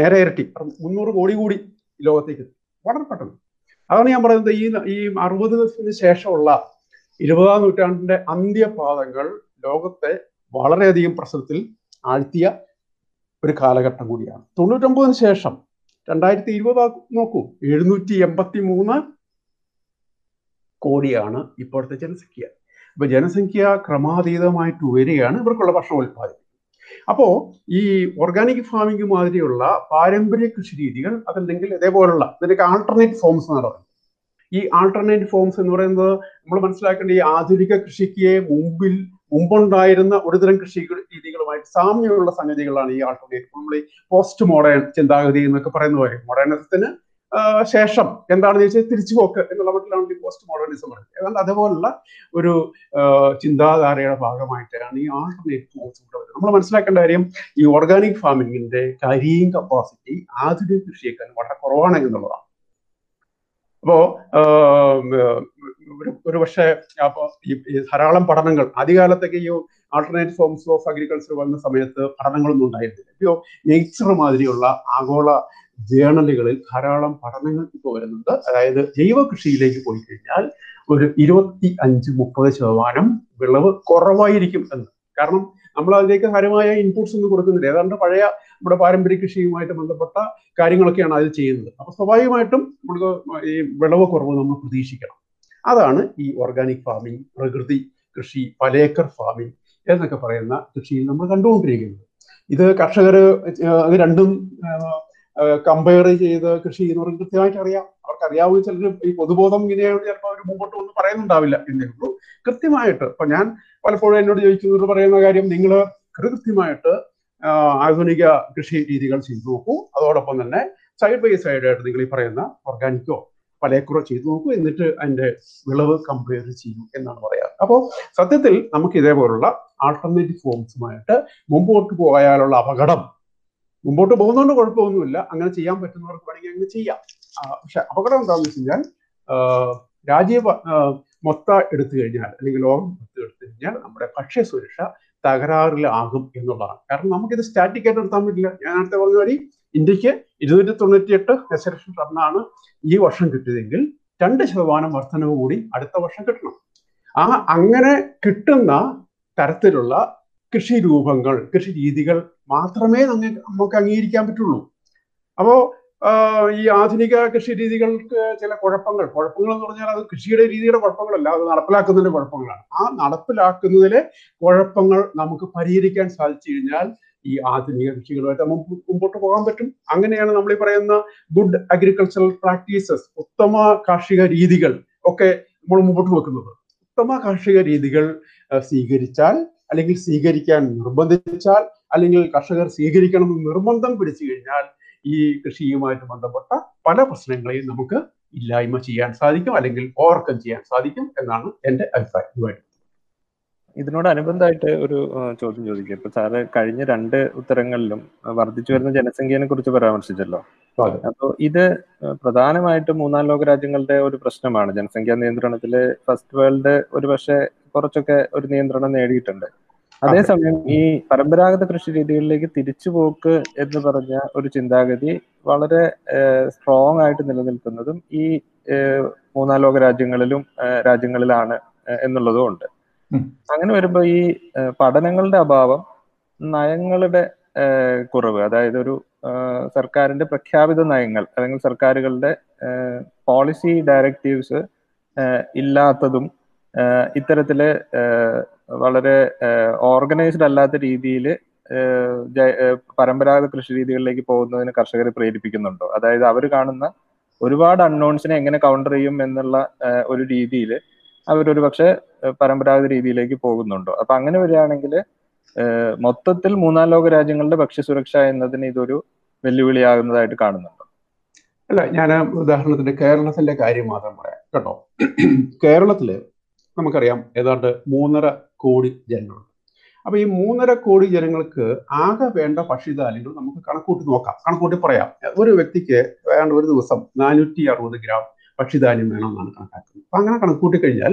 നേരെ ഇരട്ടി, 300 കോടി കൂടി ലോകത്തേക്ക്. വളരെ പെട്ടെന്ന്. അതാണ് ഞാൻ പറയുന്നത്, ഈ 60 വർഷത്തിന് ശേഷമുള്ള 20-ാം നൂറ്റാണ്ടിന്റെ അന്ത്യപാദങ്ങൾ ലോകത്തെ വളരെയധികം പ്രശ്നത്തിൽ ആഴ്ത്തിയ ഒരു കാലഘട്ടം കൂടിയാണ്. 99 ശേഷം 2020 നോക്കൂ, 783 കോടിയാണ് ഇപ്പോഴത്തെ ജനസംഖ്യ. അപ്പൊ ജനസംഖ്യ ക്രമാതീതമായിട്ട് ഉയരുകയാണ് ഇവർക്കുള്ള ഭക്ഷണം ഉൽപ്പാദിപ്പിക്കുന്നത്. അപ്പോ ഈ ഓർഗാനിക് ഫാമിംഗ് മാതിരിയുള്ള പാരമ്പര്യ കൃഷി രീതികൾ, അതല്ലെങ്കിൽ ഇതേപോലുള്ള ഇതിനൊക്കെ ആൾട്ടർനേറ്റ് ഫോംസ് എന്ന് പറയുന്നത്. ഈ ആൾട്ടർനേറ്റ് ഫോംസ് എന്ന് പറയുന്നത് നമ്മൾ മനസ്സിലാക്കേണ്ട ഈ ആധുനിക കൃഷിക്ക് മുമ്പുണ്ടായിരുന്ന ഒരുതരം കൃഷി രീതികളുമായിട്ട് സാമ്യമുള്ള സംഗതികളാണ് ഈ ആൾട്ടർനേറ്റ്. നമ്മൾ ഈ പോസ്റ്റ് മോഡേൺ ചിന്താഗതി എന്നൊക്കെ പറയുന്ന പോലെ, മോഡേണിസത്തിന് ശേഷം എന്താണെന്ന് ചോദിച്ചാൽ തിരിച്ചുപോക്ക് എന്നുള്ള മട്ടിലാണ് ഈ പോസ്റ്റ് മോഡേണിസം പറയുന്നത്. ഏതാണ്ട് അതേപോലുള്ള ഒരു ചിന്താധാരയുടെ ഭാഗമായിട്ടാണ് ഈ ആൾട്ടർനേറ്റ് ഫോംസ് ഇവിടെ വരുന്നത്. നമ്മൾ മനസ്സിലാക്കേണ്ട കാര്യം, ഈ ഓർഗാനിക് ഫാമിങ്ങിന്റെ കാരിയിങ് കപ്പാസിറ്റി ആധുനിക കൃഷിയേക്കാൾ വളരെ കുറവാണ് എന്നുള്ളതാണ്. അപ്പോ ഒരു പക്ഷേ അപ്പൊ ധാരാളം പഠനങ്ങൾ ആദ്യകാലത്തൊക്കെ ഈ ആൾട്ടർനേറ്റ് ഫോംസ് ഓഫ് അഗ്രികൾച്ചർ വന്ന സമയത്ത് പഠനങ്ങളൊന്നും ഉണ്ടായിരുന്നില്ല. ഇപ്പോ നേച്ചർ മാതിരിയുള്ള ആഗോള ജേണലുകളിൽ ധാരാളം പഠനങ്ങൾ ഇപ്പോൾ വരുന്നുണ്ട്. അതായത് ജൈവ കൃഷിയിലേക്ക് പോയി കഴിഞ്ഞാൽ ഒരു 25-30% വിളവ് കുറവായിരിക്കും എന്ന്. കാരണം നമ്മൾ അതിലേക്ക് ഹരമായ ഇൻപുട്സ് ഒന്നും കൊടുക്കുന്നില്ല. ഏതാണ്ട് പഴയ നമ്മുടെ പാരമ്പര്യ കൃഷിയുമായിട്ട് ബന്ധപ്പെട്ട കാര്യങ്ങളൊക്കെയാണ് അതിൽ ചെയ്യുന്നത്. അപ്പൊ സ്വാഭാവികമായിട്ടും നമുക്ക് ഈ വിളവുകുറവ് നമ്മൾ പ്രതീക്ഷിക്കണം. അതാണ് ഈ ഓർഗാനിക് ഫാമിംഗ്, പ്രകൃതി കൃഷി, പലേക്കർ ഫാമിംഗ് എന്നൊക്കെ പറയുന്ന കൃഷിയിൽ നമ്മൾ കണ്ടുകൊണ്ടിരിക്കുന്നത്. ഇത് കർഷകർ ഇത് രണ്ടും കമ്പയർ ചെയ്ത് കൃഷി ചെയ്യുന്നവർ കൃത്യമായിട്ട് അറിയാം. അവർക്കറിയാവുന്ന ചിലർ ഈ പൊതുബോധം ഇങ്ങനെയായിട്ട് ചിലപ്പോൾ അവർ മുമ്പോട്ട് ഒന്നും പറയുന്നുണ്ടാവില്ല എന്നുള്ളൂ. കൃത്യമായിട്ട് ഇപ്പൊ ഞാൻ പലപ്പോഴും എന്നോട് ചോദിക്കുന്നവർ പറയുന്ന കാര്യം, നിങ്ങൾ കൃത്യമായിട്ട് ആധുനിക കൃഷി രീതികൾ ചെയ്തു നോക്കൂ, അതോടൊപ്പം തന്നെ സൈഡ് ബൈ സൈഡായിട്ട് നിങ്ങൾ ഈ പറയുന്ന ഓർഗാനിക്കോ പലേക്കുറോ ചെയ്തു നോക്കൂ, എന്നിട്ട് അതിന്റെ വിളവ് കമ്പയർ ചെയ്യൂ എന്നാണ് പറയാറ്. അപ്പോൾ സത്യത്തിൽ നമുക്ക് ഇതേപോലുള്ള ആൾട്ടർനേറ്റീവ് ഫോംസുമായിട്ട് മുമ്പോട്ട് പോയാലുള്ള അപകടം, മുമ്പോട്ട് പോകുന്നതുകൊണ്ട് കുഴപ്പമൊന്നുമില്ല, അങ്ങനെ ചെയ്യാൻ പറ്റുന്നവർക്ക് വേണമെങ്കിൽ അങ്ങനെ ചെയ്യാം. പക്ഷെ അപകടം എന്താണെന്ന് വെച്ച് കഴിഞ്ഞാൽ രാജ്യം മൊത്തം എടുത്തു കഴിഞ്ഞാൽ അല്ലെങ്കിൽ ലോകം മൊത്തം എടുത്തു കഴിഞ്ഞാൽ നമ്മുടെ ഭക്ഷ്യസുരക്ഷ തകരാറിലാകും എന്നുള്ളതാണ്. കാരണം നമുക്കിത് സ്റ്റാറ്റിക് ആയിട്ട് നടത്താൻ പറ്റില്ല. ഞാൻ നേരത്തെ പറഞ്ഞ വഴി ഇന്ത്യക്ക് 298 ദശലക്ഷം ടണ്ണാണ് ഈ വർഷം കിട്ടിയതെങ്കിൽ 2% വർധനവ് കൂടി അടുത്ത വർഷം കിട്ടണം. അങ്ങനെ കിട്ടുന്ന തരത്തിലുള്ള കൃഷി രൂപങ്ങൾ, കൃഷി രീതികൾ മാത്രമേ നമുക്ക് അംഗീകരിക്കാൻ പറ്റുള്ളൂ. അപ്പോ ഈ ആധുനിക കൃഷി രീതികൾക്ക് ചില കുഴപ്പങ്ങൾ എന്ന് പറഞ്ഞാൽ അത് കൃഷിയുടെ രീതിയുടെ കുഴപ്പങ്ങളല്ല, അത് നടപ്പിലാക്കുന്നതിന്റെ കുഴപ്പങ്ങളാണ്. നടപ്പിലാക്കുന്നതിലെ കുഴപ്പങ്ങൾ നമുക്ക് പരിഹരിക്കാൻ സാധിച്ചു കഴിഞ്ഞാൽ ഈ ആധുനിക കൃഷികളുമായിട്ട് നമുക്ക് മുമ്പോട്ട് പോകാൻ പറ്റും. അങ്ങനെയാണ് നമ്മൾ ഈ പറയുന്ന ഗുഡ് അഗ്രികൾച്ചറൽ പ്രാക്ടീസസ്, ഉത്തമ കാർഷിക രീതികൾ ഒക്കെ നമ്മൾ മുമ്പോട്ട് വെക്കുന്നത്. ഉത്തമ കാർഷിക രീതികൾ സ്വീകരിച്ചാൽ അല്ലെങ്കിൽ സ്വീകരിക്കാൻ നിർബന്ധിച്ചാൽ അല്ലെങ്കിൽ കർഷകർ സ്വീകരിക്കണം എന്ന് നിർബന്ധം പിടിച്ചു കഴിഞ്ഞാൽ ഈ കൃഷിയുമായിട്ട് ബന്ധപ്പെട്ട പല പ്രശ്നങ്ങളെയും നമുക്ക് ഇല്ലായ്മ ചെയ്യാൻ സാധിക്കും അല്ലെങ്കിൽ ഓവർകം ചെയ്യാൻ സാധിക്കും എന്നാണ് എൻ്റെ അഭിപ്രായം. ഇതിനോടനുബന്ധമായിട്ട് ഒരു ചോദ്യം ചോദിക്കുക. ഇപ്പൊ സാറ് കഴിഞ്ഞ 2 ഉത്തരങ്ങളിലും വർദ്ധിച്ചു വരുന്ന ജനസംഖ്യയെ കുറിച്ച് പരാമർശിച്ചല്ലോ. അപ്പോൾ ഇത് പ്രധാനമായിട്ടും 3-4 ലോക രാജ്യങ്ങളുടെ ഒരു പ്രശ്നമാണ്. ജനസംഖ്യാ നിയന്ത്രണത്തില് ഫസ്റ്റ് വേൾഡ് ഒരു പക്ഷേ കുറച്ചൊക്കെ ഒരു നിയന്ത്രണം നേടിയിട്ടുണ്ട്. അതേസമയം ഈ പരമ്പരാഗത കൃഷി രീതികളിലേക്ക് തിരിച്ചുപോക്ക് എന്ന് പറഞ്ഞ ഒരു ചിന്താഗതി വളരെ സ്ട്രോങ് ആയിട്ട് നിലനിൽക്കുന്നതും ഈ 3-4 ലോക രാജ്യങ്ങളിലാണ് എന്നുള്ളതും ഉണ്ട്. അങ്ങനെ വരുമ്പോ ഈ പഠനങ്ങളുടെ അഭാവം, നയങ്ങളുടെ കുറവ്, അതായത് ഒരു സർക്കാരിന്റെ പ്രഖ്യാപിത നയങ്ങൾ അല്ലെങ്കിൽ സർക്കാരുകളുടെ പോളിസി ഡയറക്റ്റീവ്സ് ഇല്ലാത്തതും ഇത്തരത്തില് വളരെ ഓർഗനൈസ്ഡ് അല്ലാത്ത രീതിയിൽ പരമ്പരാഗത കൃഷി രീതികളിലേക്ക് പോകുന്നതിന് കർഷകരെ പ്രേരിപ്പിക്കുന്നുണ്ടോ? അതായത് അവർ കാണുന്ന ഒരുപാട് അൺനോൺസിനെ എങ്ങനെ കൗണ്ടർ ചെയ്യും എന്നുള്ള ഒരു രീതിയിൽ അവരൊരു പക്ഷെ പരമ്പരാഗത രീതിയിലേക്ക് പോകുന്നുണ്ടോ? അപ്പൊ അങ്ങനെ വരികയാണെങ്കിൽ മൊത്തത്തിൽ 3-4 ലോക രാജ്യങ്ങളുടെ ഭക്ഷ്യസുരക്ഷ എന്നതിന് ഇതൊരു വെല്ലുവിളിയാകുന്നതായിട്ട് കാണുന്നുണ്ടോ? അല്ല, ഞാൻ ഉദാഹരണത്തിന് കേരളത്തിന്റെ കാര്യം മാത്രം പറയാം കേട്ടോ. കേരളത്തില് നമുക്കറിയാം ഏതാണ്ട് 3.5 കോടി ജനങ്ങളുണ്ട്. അപ്പൊ ഈ 3.5 കോടി ജനങ്ങൾക്ക് ആകെ വേണ്ട ഭക്ഷ്യധാന്യങ്ങൾ നമുക്ക് കണക്കൂട്ടി പറയാം. ഒരു വ്യക്തിക്ക് വേണ്ട ഒരു ദിവസം 460 gram ഭക്ഷ്യധാന്യം വേണമെന്നാണ് കണക്കാക്കുന്നത്. അപ്പൊ അങ്ങനെ കണക്കൂട്ടി കഴിഞ്ഞാൽ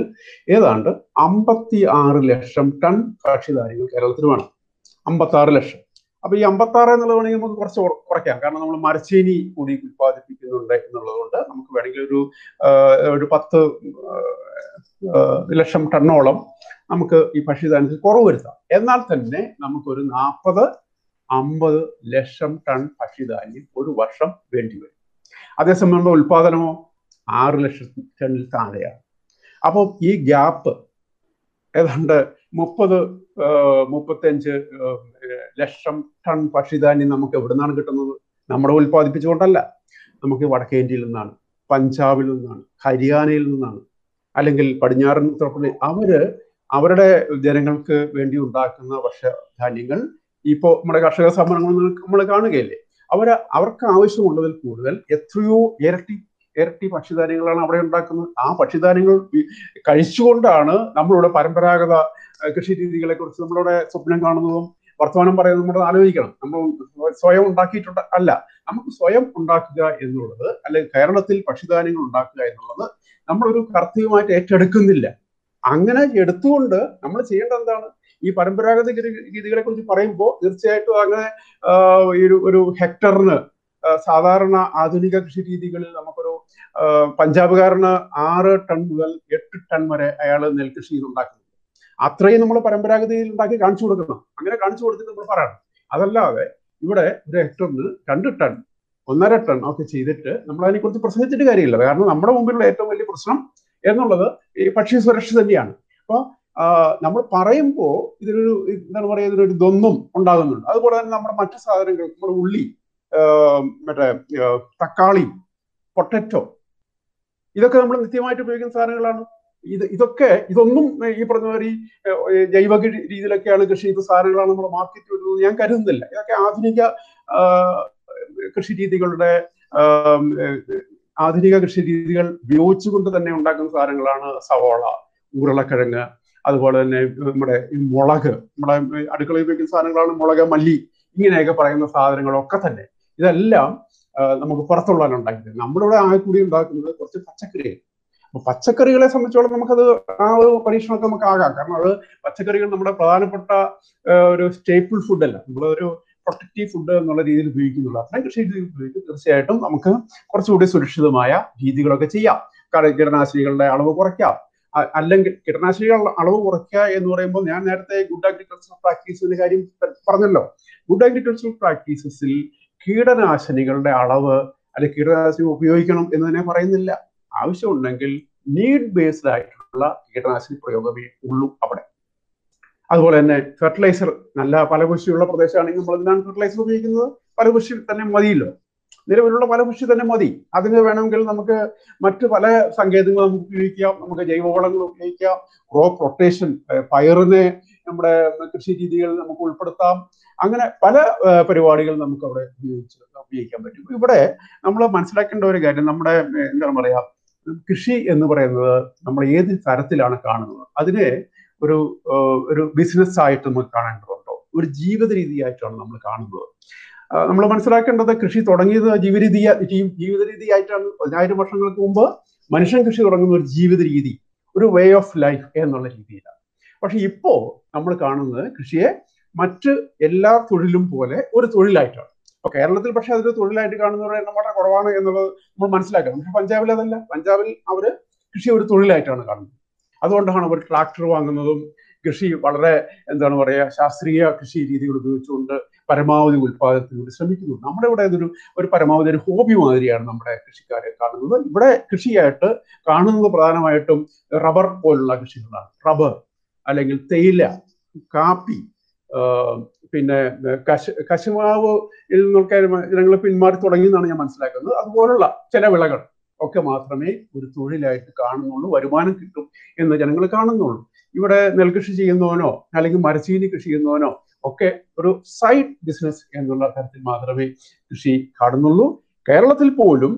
ഏതാണ്ട് 56 ലക്ഷം ടൺ ഭക്ഷ്യധാന്യങ്ങൾ കേരളത്തിന് വേണം. 56 ലക്ഷം. അപ്പൊ ഈ 56 എന്നുള്ളത് വേണമെങ്കിൽ നമുക്ക് കുറച്ച് കുറയ്ക്കാം. കാരണം നമ്മൾ മരച്ചീനി കൂടി ഉത്പാദിപ്പിക്കുന്നുണ്ട് എന്നുള്ളതുകൊണ്ട് നമുക്ക് വേണമെങ്കിൽ ഒരു 10 ലക്ഷം ടണ്ണോളം നമുക്ക് ഈ ഭക്ഷ്യധാന്യത്തിൽ കുറവ് വരുത്താം. എന്നാൽ തന്നെ നമുക്കൊരു 40-50 ലക്ഷം ടൺ ഭക്ഷ്യധാന്യം ഒരു വർഷം വേണ്ടി വരും. അതേസമയം ഉൽപാദനമോ 6 ലക്ഷം ടണ്ണിൽ താഴെയാണ്. അപ്പോൾ ഈ ഗ്യാപ്പ് ഏതാണ്ട് 30-35 ലക്ഷം ടൺ ഭക്ഷ്യധാന്യം നമുക്ക് എവിടെ നിന്നാണ് കിട്ടുന്നത്? നമ്മുടെ ഉൽപ്പാദിപ്പിച്ചുകൊണ്ടല്ല, നമുക്ക് വടക്കേ ഇന്ത്യയിൽ നിന്നാണ്, പഞ്ചാബിൽ നിന്നാണ്, ഹരിയാനയിൽ നിന്നാണ്, അല്ലെങ്കിൽ പടിഞ്ഞാറൻ ഉത്തർപ്രദേശ്. അവരുടെ ജനങ്ങൾക്ക് വേണ്ടി ഉണ്ടാക്കുന്ന ഭക്ഷ്യധാന്യങ്ങൾ ഇപ്പോൾ നമ്മുടെ കർഷക സംരംഭങ്ങൾ നമ്മൾ കാണുകയില്ലേ? അവർക്ക് ആവശ്യമുള്ളതിൽ കൂടുതൽ എത്രയോ ഇരട്ടി ഭക്ഷ്യധാന്യങ്ങളാണ് അവിടെ ഉണ്ടാക്കുന്നത്. ആ ഭക്ഷ്യധാന്യങ്ങൾ കഴിച്ചുകൊണ്ടാണ് നമ്മളിവിടെ പരമ്പരാഗത കൃഷി രീതികളെ കുറിച്ച് നമ്മളിവിടെ സ്വപ്നം കാണുന്നതും വർത്തമാനം പറയുന്നതും നമ്മൾ ആലോചിക്കണം. നമ്മൾ സ്വയം ഉണ്ടാക്കിയിട്ടുണ്ട് അല്ല, നമുക്ക് സ്വയം ഉണ്ടാക്കുക എന്നുള്ളത് അല്ലെങ്കിൽ കേരളത്തിൽ ഭക്ഷ്യധാന്യങ്ങൾ ഉണ്ടാക്കുക എന്നുള്ളത് നമ്മളൊരു കർത്തവ്യമായിട്ട് ഏറ്റെടുക്കുന്നില്ല. അങ്ങനെ എടുത്തുകൊണ്ട് നമ്മൾ ചെയ്യേണ്ടത് എന്താണ്? ഈ പരമ്പരാഗത രീതികളെ കുറിച്ച് പറയുമ്പോൾ തീർച്ചയായിട്ടും അങ്ങനെ ഒരു ഹെക്ടറിന് സാധാരണ ആധുനിക കൃഷി രീതികളിൽ നമുക്കൊരു പഞ്ചാബുകാരന് 6 ടൺ മുതൽ 8 ടൺ വരെ അയാൾ നെൽകൃഷിയിൽ ഉണ്ടാക്കുന്നുണ്ട്. അത്രയും നമ്മൾ പരമ്പരാഗതയിൽ ഉണ്ടാക്കി കാണിച്ചു കൊടുക്കണം. അങ്ങനെ കാണിച്ചു കൊടുത്തിട്ട് നമ്മൾ പറയണം. അതല്ലാതെ ഇവിടെ ഒരു ഹെക്ടറിന് 2 ടൺ 1.5 ടൺ ഒക്കെ ചെയ്തിട്ട് നമ്മൾ അതിനെക്കുറിച്ച് പ്രസംഗിച്ചിട്ട് കാര്യമില്ല. കാരണം നമ്മുടെ മുമ്പിലുള്ള ഏറ്റവും വലിയ പ്രശ്നം എന്നുള്ളത് ഈ പക്ഷി സുരക്ഷ തന്നെയാണ്. അപ്പോൾ നമ്മൾ പറയുമ്പോൾ ഇതിനൊരു എന്താണ് പറയുക, ഇതിനൊരു ഇതൊന്നും ഉണ്ടാകുന്നുണ്ട്. അതുപോലെ തന്നെ നമ്മുടെ മറ്റു സാധനങ്ങൾ, നമ്മുടെ ഉള്ളി, മറ്റേ തക്കാളി, പൊട്ടറ്റോ, ഇതൊക്കെ നമ്മൾ നിത്യമായിട്ട് ഉപയോഗിക്കുന്ന സാധനങ്ങളാണ്. ഇതൊന്നും ഈ പറഞ്ഞ മാതിരി ജൈവ രീതിയിലൊക്കെയാണ് കൃഷി ചെയ്ത സാധനങ്ങളാണ് നമ്മൾ മാർക്കറ്റ് വരുന്നത് ഞാൻ കരുതുന്നില്ല. ഇതൊക്കെ ആധുനിക കൃഷി രീതികൾ ഉപയോഗിച്ചുകൊണ്ട് തന്നെ ഉണ്ടാക്കുന്ന സാധനങ്ങളാണ്. സവോള, ഉരുളക്കിഴങ്ങ്, അതുപോലെ തന്നെ നമ്മുടെ മുളക്, നമ്മുടെ അടുക്കളയിൽ ഉപയോഗിക്കുന്ന സാധനങ്ങളാണ് മുളക്, മല്ലി, ഇങ്ങനെയൊക്കെ പറയുന്ന സാധനങ്ങളൊക്കെ തന്നെ ഇതെല്ലാം നമുക്ക് പുറത്തുള്ളവരുണ്ടാക്കുന്നത്. നമ്മുടെ ഇവിടെ ആകെ കൂടി ഉണ്ടാക്കുന്നത് കുറച്ച് പച്ചക്കറികൾ. അപ്പൊ പച്ചക്കറികളെ സംബന്ധിച്ചോളം നമുക്കത് ആ ഒരു പരീക്ഷണമൊക്കെ നമുക്ക് ആകാം. കാരണം അത് പച്ചക്കറികൾ നമ്മുടെ പ്രധാനപ്പെട്ട ഒരു സ്റ്റേപ്പിൾ ഫുഡല്ല, നമ്മളൊരു പ്രൊട്ടക്റ്റീവ് ഫുഡ് എന്നുള്ള രീതിയിൽ ഉപയോഗിക്കുന്നുള്ളൂ. അത്രയും കൃഷി രീതിയിൽ ഉപയോഗിക്കും. തീർച്ചയായിട്ടും നമുക്ക് കുറച്ചുകൂടി സുരക്ഷിതമായ രീതികളൊക്കെ ചെയ്യാം. കാരണം കീടനാശിനികളുടെ അളവ് കുറയ്ക്കാം. അല്ലെങ്കിൽ കീടനാശിനികളുടെ അളവ് കുറയ്ക്കുക എന്ന് പറയുമ്പോൾ ഞാൻ നേരത്തെ ഗുഡ് അഗ്രികൾച്ചറൽ പ്രാക്ടീസിന്റെ കാര്യം പറഞ്ഞല്ലോ. ഗുഡ് അഗ്രികൾച്ചറൽ പ്രാക്ടീസസിൽ കീടനാശിനികളുടെ അളവ് അല്ലെങ്കിൽ കീടനാശിനി ഉപയോഗിക്കണം എന്ന് തന്നെ പറയുന്നില്ല. ആവശ്യമുണ്ടെങ്കിൽ നീഡ് ബേസ്ഡ് ആയിട്ടുള്ള കീടനാശിനി പ്രയോഗമേ ഉള്ളൂ അവിടെ. അതുപോലെ തന്നെ ഫെർട്ടിലൈസർ, നല്ല ഫലപുഷ്ടിയുള്ള പ്രദേശമാണെങ്കിൽ നമ്മൾ എന്താണ് ഫെർട്ടിലൈസർ ഉപയോഗിക്കുന്നത്? ഫലപുഷ്ടി തന്നെ മതിയല്ലോ, നിലവിലുള്ള ഫലപുഷ്ടി തന്നെ മതി. അതിന് വേണമെങ്കിൽ നമുക്ക് മറ്റു പല സങ്കേതങ്ങൾ നമുക്ക് ഉപയോഗിക്കാം. നമുക്ക് ജൈവവളങ്ങൾ ഉപയോഗിക്കാം. ക്രോപ്പ് റൊട്ടേഷൻ, പയറിനെ നമ്മുടെ കൃഷി രീതികൾ നമുക്ക് ഉൾപ്പെടുത്താം. അങ്ങനെ പല പരിപാടികൾ നമുക്ക് അവിടെ ഉപയോഗിക്കാൻ പറ്റും. ഇവിടെ നമ്മൾ മനസ്സിലാക്കേണ്ട ഒരു കാര്യം, നമ്മുടെ എന്താണ് പറയുക, കൃഷി എന്ന് പറയുന്നത് നമ്മൾ ഏത് തരത്തിലാണ് കാണുന്നത്, അതിനെ ഒരു ബിസിനസ് ആയിട്ട് നമുക്ക് കാണേണ്ടതുണ്ടോ, ഒരു ജീവിത രീതിയായിട്ടാണ് നമ്മൾ കാണുന്നത്. നമ്മൾ മനസ്സിലാക്കേണ്ടത് കൃഷി തുടങ്ങിയത് ജീവിത രീതിയായിട്ടാണ്. 1000 വർഷങ്ങൾക്ക് മുമ്പ് മനുഷ്യൻ കൃഷി തുടങ്ങുന്ന ഒരു ജീവിത രീതി, ഒരു വേ ഓഫ് ലൈഫ് എന്നുള്ള രീതിയിലാണ്. പക്ഷെ ഇപ്പോ നമ്മൾ കാണുന്നത് കൃഷിയെ മറ്റ് എല്ലാ തൊഴിലും പോലെ ഒരു തൊഴിലായിട്ടാണ്. അപ്പൊ കേരളത്തിൽ പക്ഷെ അതൊരു തൊഴിലായിട്ട് കാണുന്നവരുടെ എണ്ണം വളരെ കുറവാണ് എന്നുള്ളത് നമ്മൾ മനസ്സിലാക്കണം. പക്ഷെ പഞ്ചാബിൽ അതല്ല. പഞ്ചാബിൽ അവര് കൃഷി ഒരു തൊഴിലായിട്ടാണ് കാണുന്നത്. അതുകൊണ്ടാണ് അവർ ട്രാക്ടർ വാങ്ങുന്നതും കൃഷി വളരെ എന്താണ് പറയുക, ശാസ്ത്രീയ കൃഷി രീതികൾ ഉപയോഗിച്ചുകൊണ്ട് പരമാവധി ഉൽപാദനത്തിന് ശ്രമിക്കുന്നു. നമ്മുടെ ഇവിടെ ഒരു പരമാവധി ഒരു ഹോബി മാതിരിയാണ് നമ്മുടെ കൃഷിക്കാരെ കാണുന്നത്. ഇവിടെ കൃഷിയായിട്ട് കാണുന്നത് പ്രധാനമായിട്ടും റബ്ബർ പോലുള്ള കൃഷികളാണ്. റബ്ബർ അല്ലെങ്കിൽ തേയില, കാപ്പി, പിന്നെ കശുമാവ് എന്നൊക്കെ ജനങ്ങൾ പിന്മാറി തുടങ്ങിയെന്നാണ് ഞാൻ മനസ്സിലാക്കുന്നത്. അതുപോലുള്ള ചില വിളകൾ ഒക്കെ മാത്രമേ ഒരു തൊഴിലായിട്ട് കാണുന്നുള്ളൂ, വരുമാനം കിട്ടും എന്ന് ജനങ്ങൾ കാണുന്നുള്ളൂ. ഇവിടെ നെൽകൃഷി ചെയ്യുന്നവനോ അല്ലെങ്കിൽ മരച്ചീനി കൃഷി ചെയ്യുന്നവനോ ഒക്കെ ഒരു സൈഡ് ബിസിനസ് എന്നുള്ള തരത്തിൽ മാത്രമേ കൃഷി കാണുന്നുള്ളൂ. കേരളത്തിൽ പോലും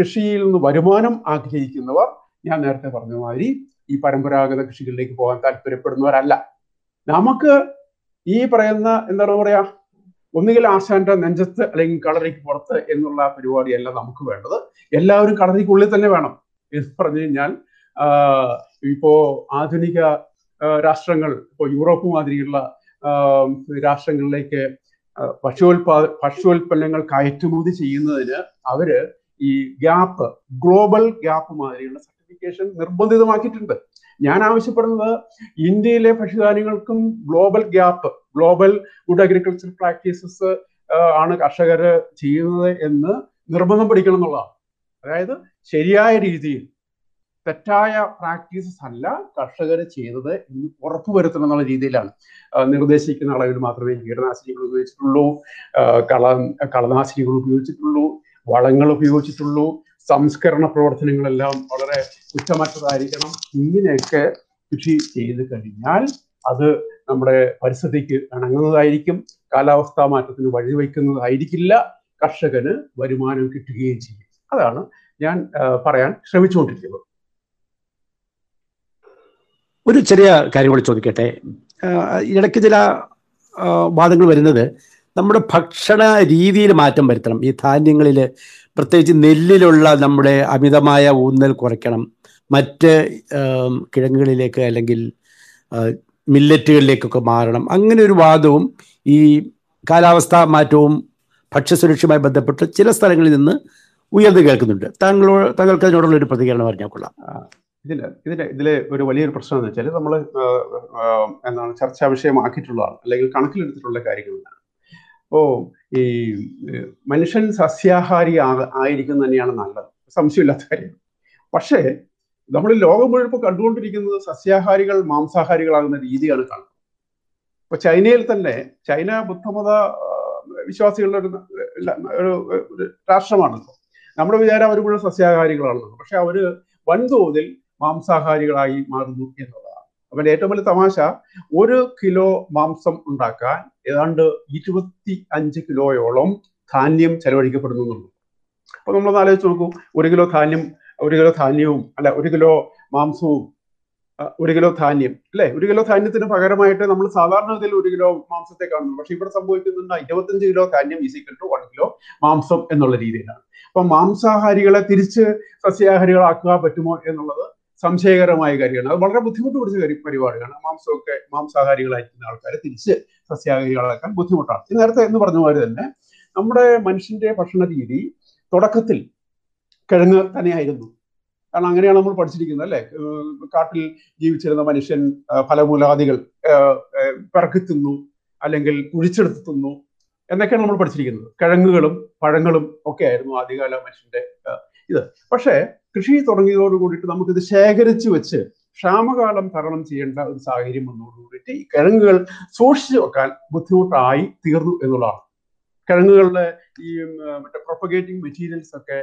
കൃഷിയിൽ നിന്ന് വരുമാനം ആഗ്രഹിക്കുന്നവർ ഞാൻ നേരത്തെ പറഞ്ഞ മാതിരി ഈ പരമ്പരാഗത കൃഷികളിലേക്ക് പോകാൻ താല്പര്യപ്പെടുന്നവരല്ല. നമുക്ക് ഈ പറയുന്ന എന്താണ് പറയുക, ഒന്നുകിൽ ആശാന്റെ നെഞ്ചത്ത് അല്ലെങ്കിൽ കളറിക്ക് പുറത്ത് എന്നുള്ള പരിപാടിയല്ല നമുക്ക് വേണ്ടത്. എല്ലാവരും കളറിക്കുള്ളിൽ തന്നെ വേണം എന്ന് പറഞ്ഞു കഴിഞ്ഞാൽ ഇപ്പോ ആധുനിക രാഷ്ട്രങ്ങൾ, ഇപ്പോൾ യൂറോപ്പ് മാതിരിയുള്ള രാഷ്ട്രങ്ങളിലേക്ക് ഭക്ഷ്യോൽപ്പന്നങ്ങൾ കയറ്റുമതി ചെയ്യുന്നതിന് അവര് ഈ ഗ്യാപ്പ്, ഗ്ലോബൽ ഗ്യാപ്പ് മാതിരിയുള്ള സർട്ടിഫിക്കേഷൻ നിർബന്ധിതമാക്കിയിട്ടുണ്ട്. ഞാൻ ആവശ്യപ്പെടുന്നത് ഇന്ത്യയിലെ ഭക്ഷ്യധാന്യങ്ങൾക്കും global gap, global good agriculture practices ആണ് കർഷകർ ചെയ്യുന്നത് എന്ന് നിർബന്ധം പിടിക്കണം എന്നുള്ളതാണ്. അതായത് ശരിയായ രീതിയിൽ തെറ്റായ പ്രാക്ടീസസ് അല്ല കർഷകർ ചെയ്തത് എന്ന് ഉറപ്പുവരുത്തണം എന്നുള്ള രീതിയിലാണ്. നിർദ്ദേശിക്കുന്ന അളവിൽ മാത്രമേ കീടനാശിനികൾ ഉപയോഗിച്ചിട്ടുള്ളൂ, കളനാശിനികൾ ഉപയോഗിച്ചിട്ടുള്ളൂ, വളങ്ങൾ ഉപയോഗിച്ചിട്ടുള്ളൂ, സംസ്കരണ പ്രവർത്തനങ്ങളെല്ലാം വളരെ കുറ്റമറ്റതായിരിക്കണം. ഇങ്ങനെയൊക്കെ കൃഷി ചെയ്ത് കഴിഞ്ഞാൽ അത് നമ്മുടെ പരിസ്ഥിതിക്ക് ഇണങ്ങുന്നതായിരിക്കും, കാലാവസ്ഥാ മാറ്റത്തിന് വഴിവെക്കുന്നതായിരിക്കില്ല, കർഷകന് വരുമാനം കിട്ടുകയും ചെയ്യും. അതാണ് ഞാൻ പറയാൻ ശ്രമിച്ചുകൊണ്ടിരിക്കുന്നത്. ഒരു ചെറിയ കാര്യം കൂടി ചോദിക്കട്ടെ. ഇടയ്ക്ക് ചില വാദങ്ങൾ വരുന്നത് നമ്മുടെ ഭക്ഷണ രീതിയിൽ മാറ്റം വരുത്തണം, ഈ ധാന്യങ്ങളിൽ പ്രത്യേകിച്ച് നെല്ലിലുള്ള നമ്മുടെ അമിതമായ ഊന്നൽ കുറയ്ക്കണം, മറ്റ് കിഴങ്ങുകളിലേക്ക് അല്ലെങ്കിൽ മില്ലറ്റുകളിലേക്കൊക്കെ മാറണം, അങ്ങനെ ഒരു വാദവും ഈ കാലാവസ്ഥാ മാറ്റവും ഭക്ഷ്യസുരക്ഷയുമായി ബന്ധപ്പെട്ട് ചില സ്ഥലങ്ങളിൽ നിന്ന് ഉയർന്നു കേൾക്കുന്നുണ്ട്. താങ്കൾക്ക് അതിനോടുള്ളൊരു പ്രതികരണം അറിഞ്ഞാൽ കൊള്ളാം. ഇതിലെ ഒരു വലിയൊരു പ്രശ്നം എന്ന് വെച്ചാൽ നമ്മൾ എന്താണ് ചർച്ചാ വിഷയമാക്കിയിട്ടുള്ളതാണ്, അല്ലെങ്കിൽ കണക്കിലെടുത്തിട്ടുള്ള കാര്യങ്ങളാണ്. അപ്പോൾ ഈ മനുഷ്യൻ സസ്യാഹാരി ആയിരിക്കുന്നത് തന്നെയാണ് നല്ലത്, സംശയമില്ലാത്ത കാര്യമാണ്. പക്ഷേ നമ്മൾ ലോകം മുഴുവൻ കണ്ടുകൊണ്ടിരിക്കുന്നത് സസ്യാഹാരികൾ മാംസാഹാരികളാകുന്ന രീതിയാണ് കാണുന്നത്. ഇപ്പൊ ചൈനയിൽ തന്നെ, ചൈന ബുദ്ധമത വിശ്വാസികളുടെ ഒരു രാഷ്ട്രമാണല്ലോ. നമ്മുടെ വിചാരം അവർ മുഴുവൻ സസ്യാഹാരികളാണല്ലോ, പക്ഷെ അവര് വൻതോതിൽ മാംസാഹാരികളായി മാറുന്നു എന്നുള്ളതാണ്. അപ്പം ഏറ്റവും വലിയ തമാശ, 1 കിലോ മാംസം ഉണ്ടാക്കാൻ ഏതാണ്ട് 25 കിലോയോളം ധാന്യം ചെലവഴിക്കപ്പെടുന്നു എന്നുള്ളത്. അപ്പൊ നമ്മളൊന്ന് ആലോചിച്ച് നോക്കൂ, 1 കിലോ ധാന്യവും 1 കിലോ ധാന്യം അല്ലെ, 1 കിലോ ധാന്യത്തിന് പകരമായിട്ട് നമ്മൾ സാധാരണഗതിയിൽ 1 കിലോ മാംസത്തെ കാണുന്നു. പക്ഷെ ഇവിടെ സംഭവിക്കുന്നുണ്ട് 25 കിലോ ധാന്യം ഈസിക്കൽട്ട് 1 കിലോ മാംസം എന്നുള്ള രീതിയിലാണ്. അപ്പൊ മാംസാഹാരികളെ തിരിച്ച് സസ്യാഹാരികളാക്കുക പറ്റുമോ എന്നുള്ളത് സംശയകരമായ കാര്യമാണ്. അത് വളരെ ബുദ്ധിമുട്ട് പിടിച്ച പരിപാടിയാണ്. മാംസാഹാരികളായിരിക്കുന്ന ആൾക്കാരെ തിരിച്ച് സസ്യാഹാരികളാക്കാൻ ബുദ്ധിമുട്ടാണ്. ഇത് നേരത്തെ എന്ന് പറഞ്ഞ മാതിരി തന്നെ നമ്മുടെ മനുഷ്യന്റെ ഭക്ഷണ രീതി തുടക്കത്തിൽ കിഴങ്ങ് തന്നെയായിരുന്നു. കാരണം അങ്ങനെയാണ് നമ്മൾ പഠിച്ചിരിക്കുന്നത് അല്ലെ. കാട്ടിൽ ജീവിച്ചിരുന്ന മനുഷ്യൻ ഫലമൂലാദികൾ പിറക്കി തിന്നു, അല്ലെങ്കിൽ കുഴിച്ചെടുത്ത് തിന്നു എന്നൊക്കെയാണ് നമ്മൾ പഠിച്ചിരിക്കുന്നത്. കിഴങ്ങുകളും പഴങ്ങളും ഒക്കെ ആയിരുന്നു ആദ്യകാല മനുഷ്യന്റെ ഇത്. പക്ഷേ കൃഷി തുടങ്ങിയതോട് കൂടിയിട്ട് നമുക്കിത് ശേഖരിച്ചു വെച്ച് ക്ഷാമകാലം തരണം ചെയ്യേണ്ട ഒരു സാഹചര്യം വന്നതോടുകൂടിയിട്ട് ഈ കിഴങ്ങുകൾ സൂക്ഷിച്ചു വെക്കാൻ ബുദ്ധിമുട്ടായി തീർന്നു എന്നുള്ളതാണ്. കിഴങ്ങുകളുടെ ഈ മറ്റേ പ്രൊപ്പഗേറ്റിംഗ് മെറ്റീരിയൽസ് ഒക്കെ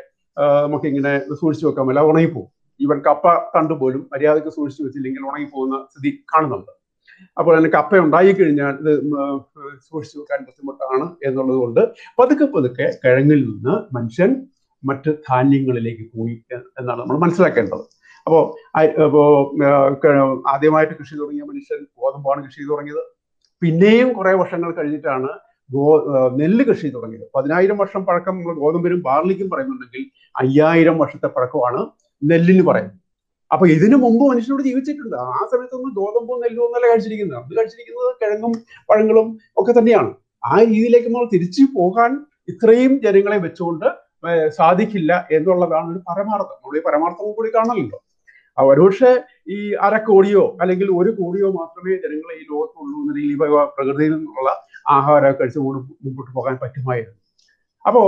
നമുക്കിങ്ങനെ സൂക്ഷിച്ചു വെക്കാൻ പറ്റില്ല, ഉണങ്ങിപ്പോകും. ഈവൻ കപ്പ തണ്ട് പോലും മര്യാദക്ക് സൂക്ഷിച്ചു വെച്ചില്ലെങ്കിൽ ഉണങ്ങിപ്പോകുന്ന സ്ഥിതി കാണുന്നുണ്ട്. അപ്പോൾ തന്നെ കപ്പ ഉണ്ടായിക്കഴിഞ്ഞാൽ ഇത് സൂക്ഷിച്ചു വെക്കാൻ ബുദ്ധിമുട്ടാണ് എന്നുള്ളത് കൊണ്ട് പതുക്കെ പതുക്കെ കിഴങ്ങിൽ നിന്ന് മനുഷ്യൻ മറ്റ് ധാന്യങ്ങളിലേക്ക് പോയി എന്നാണ് നമ്മൾ മനസ്സിലാക്കേണ്ടത്. അപ്പോൾ ആദ്യമായിട്ട് കൃഷി തുടങ്ങിയ മനുഷ്യൻ ഗോതമ്പാണ് കൃഷി തുടങ്ങിയത്. പിന്നെയും കുറെ വർഷങ്ങൾ കഴിഞ്ഞിട്ടാണ് നെല്ല് കൃഷി തുടങ്ങിയത്. 10,000 വർഷം പഴക്കം നമ്മൾ ഗോതമ്പിനും ബാർലിക്കും പറയുന്നുണ്ടെങ്കിൽ 5,000 വർഷത്തെ പഴക്കമാണ് നെല്ലിന് പറയുന്നത്. അപ്പൊ ഇതിനു മുമ്പ് മനുഷ്യനോട് ജീവിച്ചിട്ടുണ്ട്. ആ സമയത്തൊന്നും ഗോതമ്പും നെല്ലും ഒന്നല്ല കഴിച്ചിരിക്കുന്നത്. അത് കഴിച്ചിരിക്കുന്നത് കിഴങ്ങും പഴങ്ങളും ഒക്കെ തന്നെയാണ്. ആ രീതിയിലേക്ക് നമ്മൾ തിരിച്ചു പോകാൻ ഇത്രയും ജനങ്ങളെ വെച്ചുകൊണ്ട് സാധിക്കില്ല എന്നുള്ളതാണ് ഒരു പരമാർത്ഥം. നമ്മൾ ഈ പരമാർത്ഥം കൂടി കാണണമല്ലോ. ഒരുപക്ഷെ ഈ 1/2 കോടിയോ അല്ലെങ്കിൽ 1 കോടിയോ മാത്രമേ ജനങ്ങളെ ഈ ലോകത്തുള്ളൂ എന്ന രീതിയിൽ പ്രകൃതിയിൽ നിന്നുള്ള ആഹാരമൊക്കെ കഴിച്ച് മുമ്പോട്ട് പോകാൻ പറ്റുമായിരുന്നു. അപ്പോൾ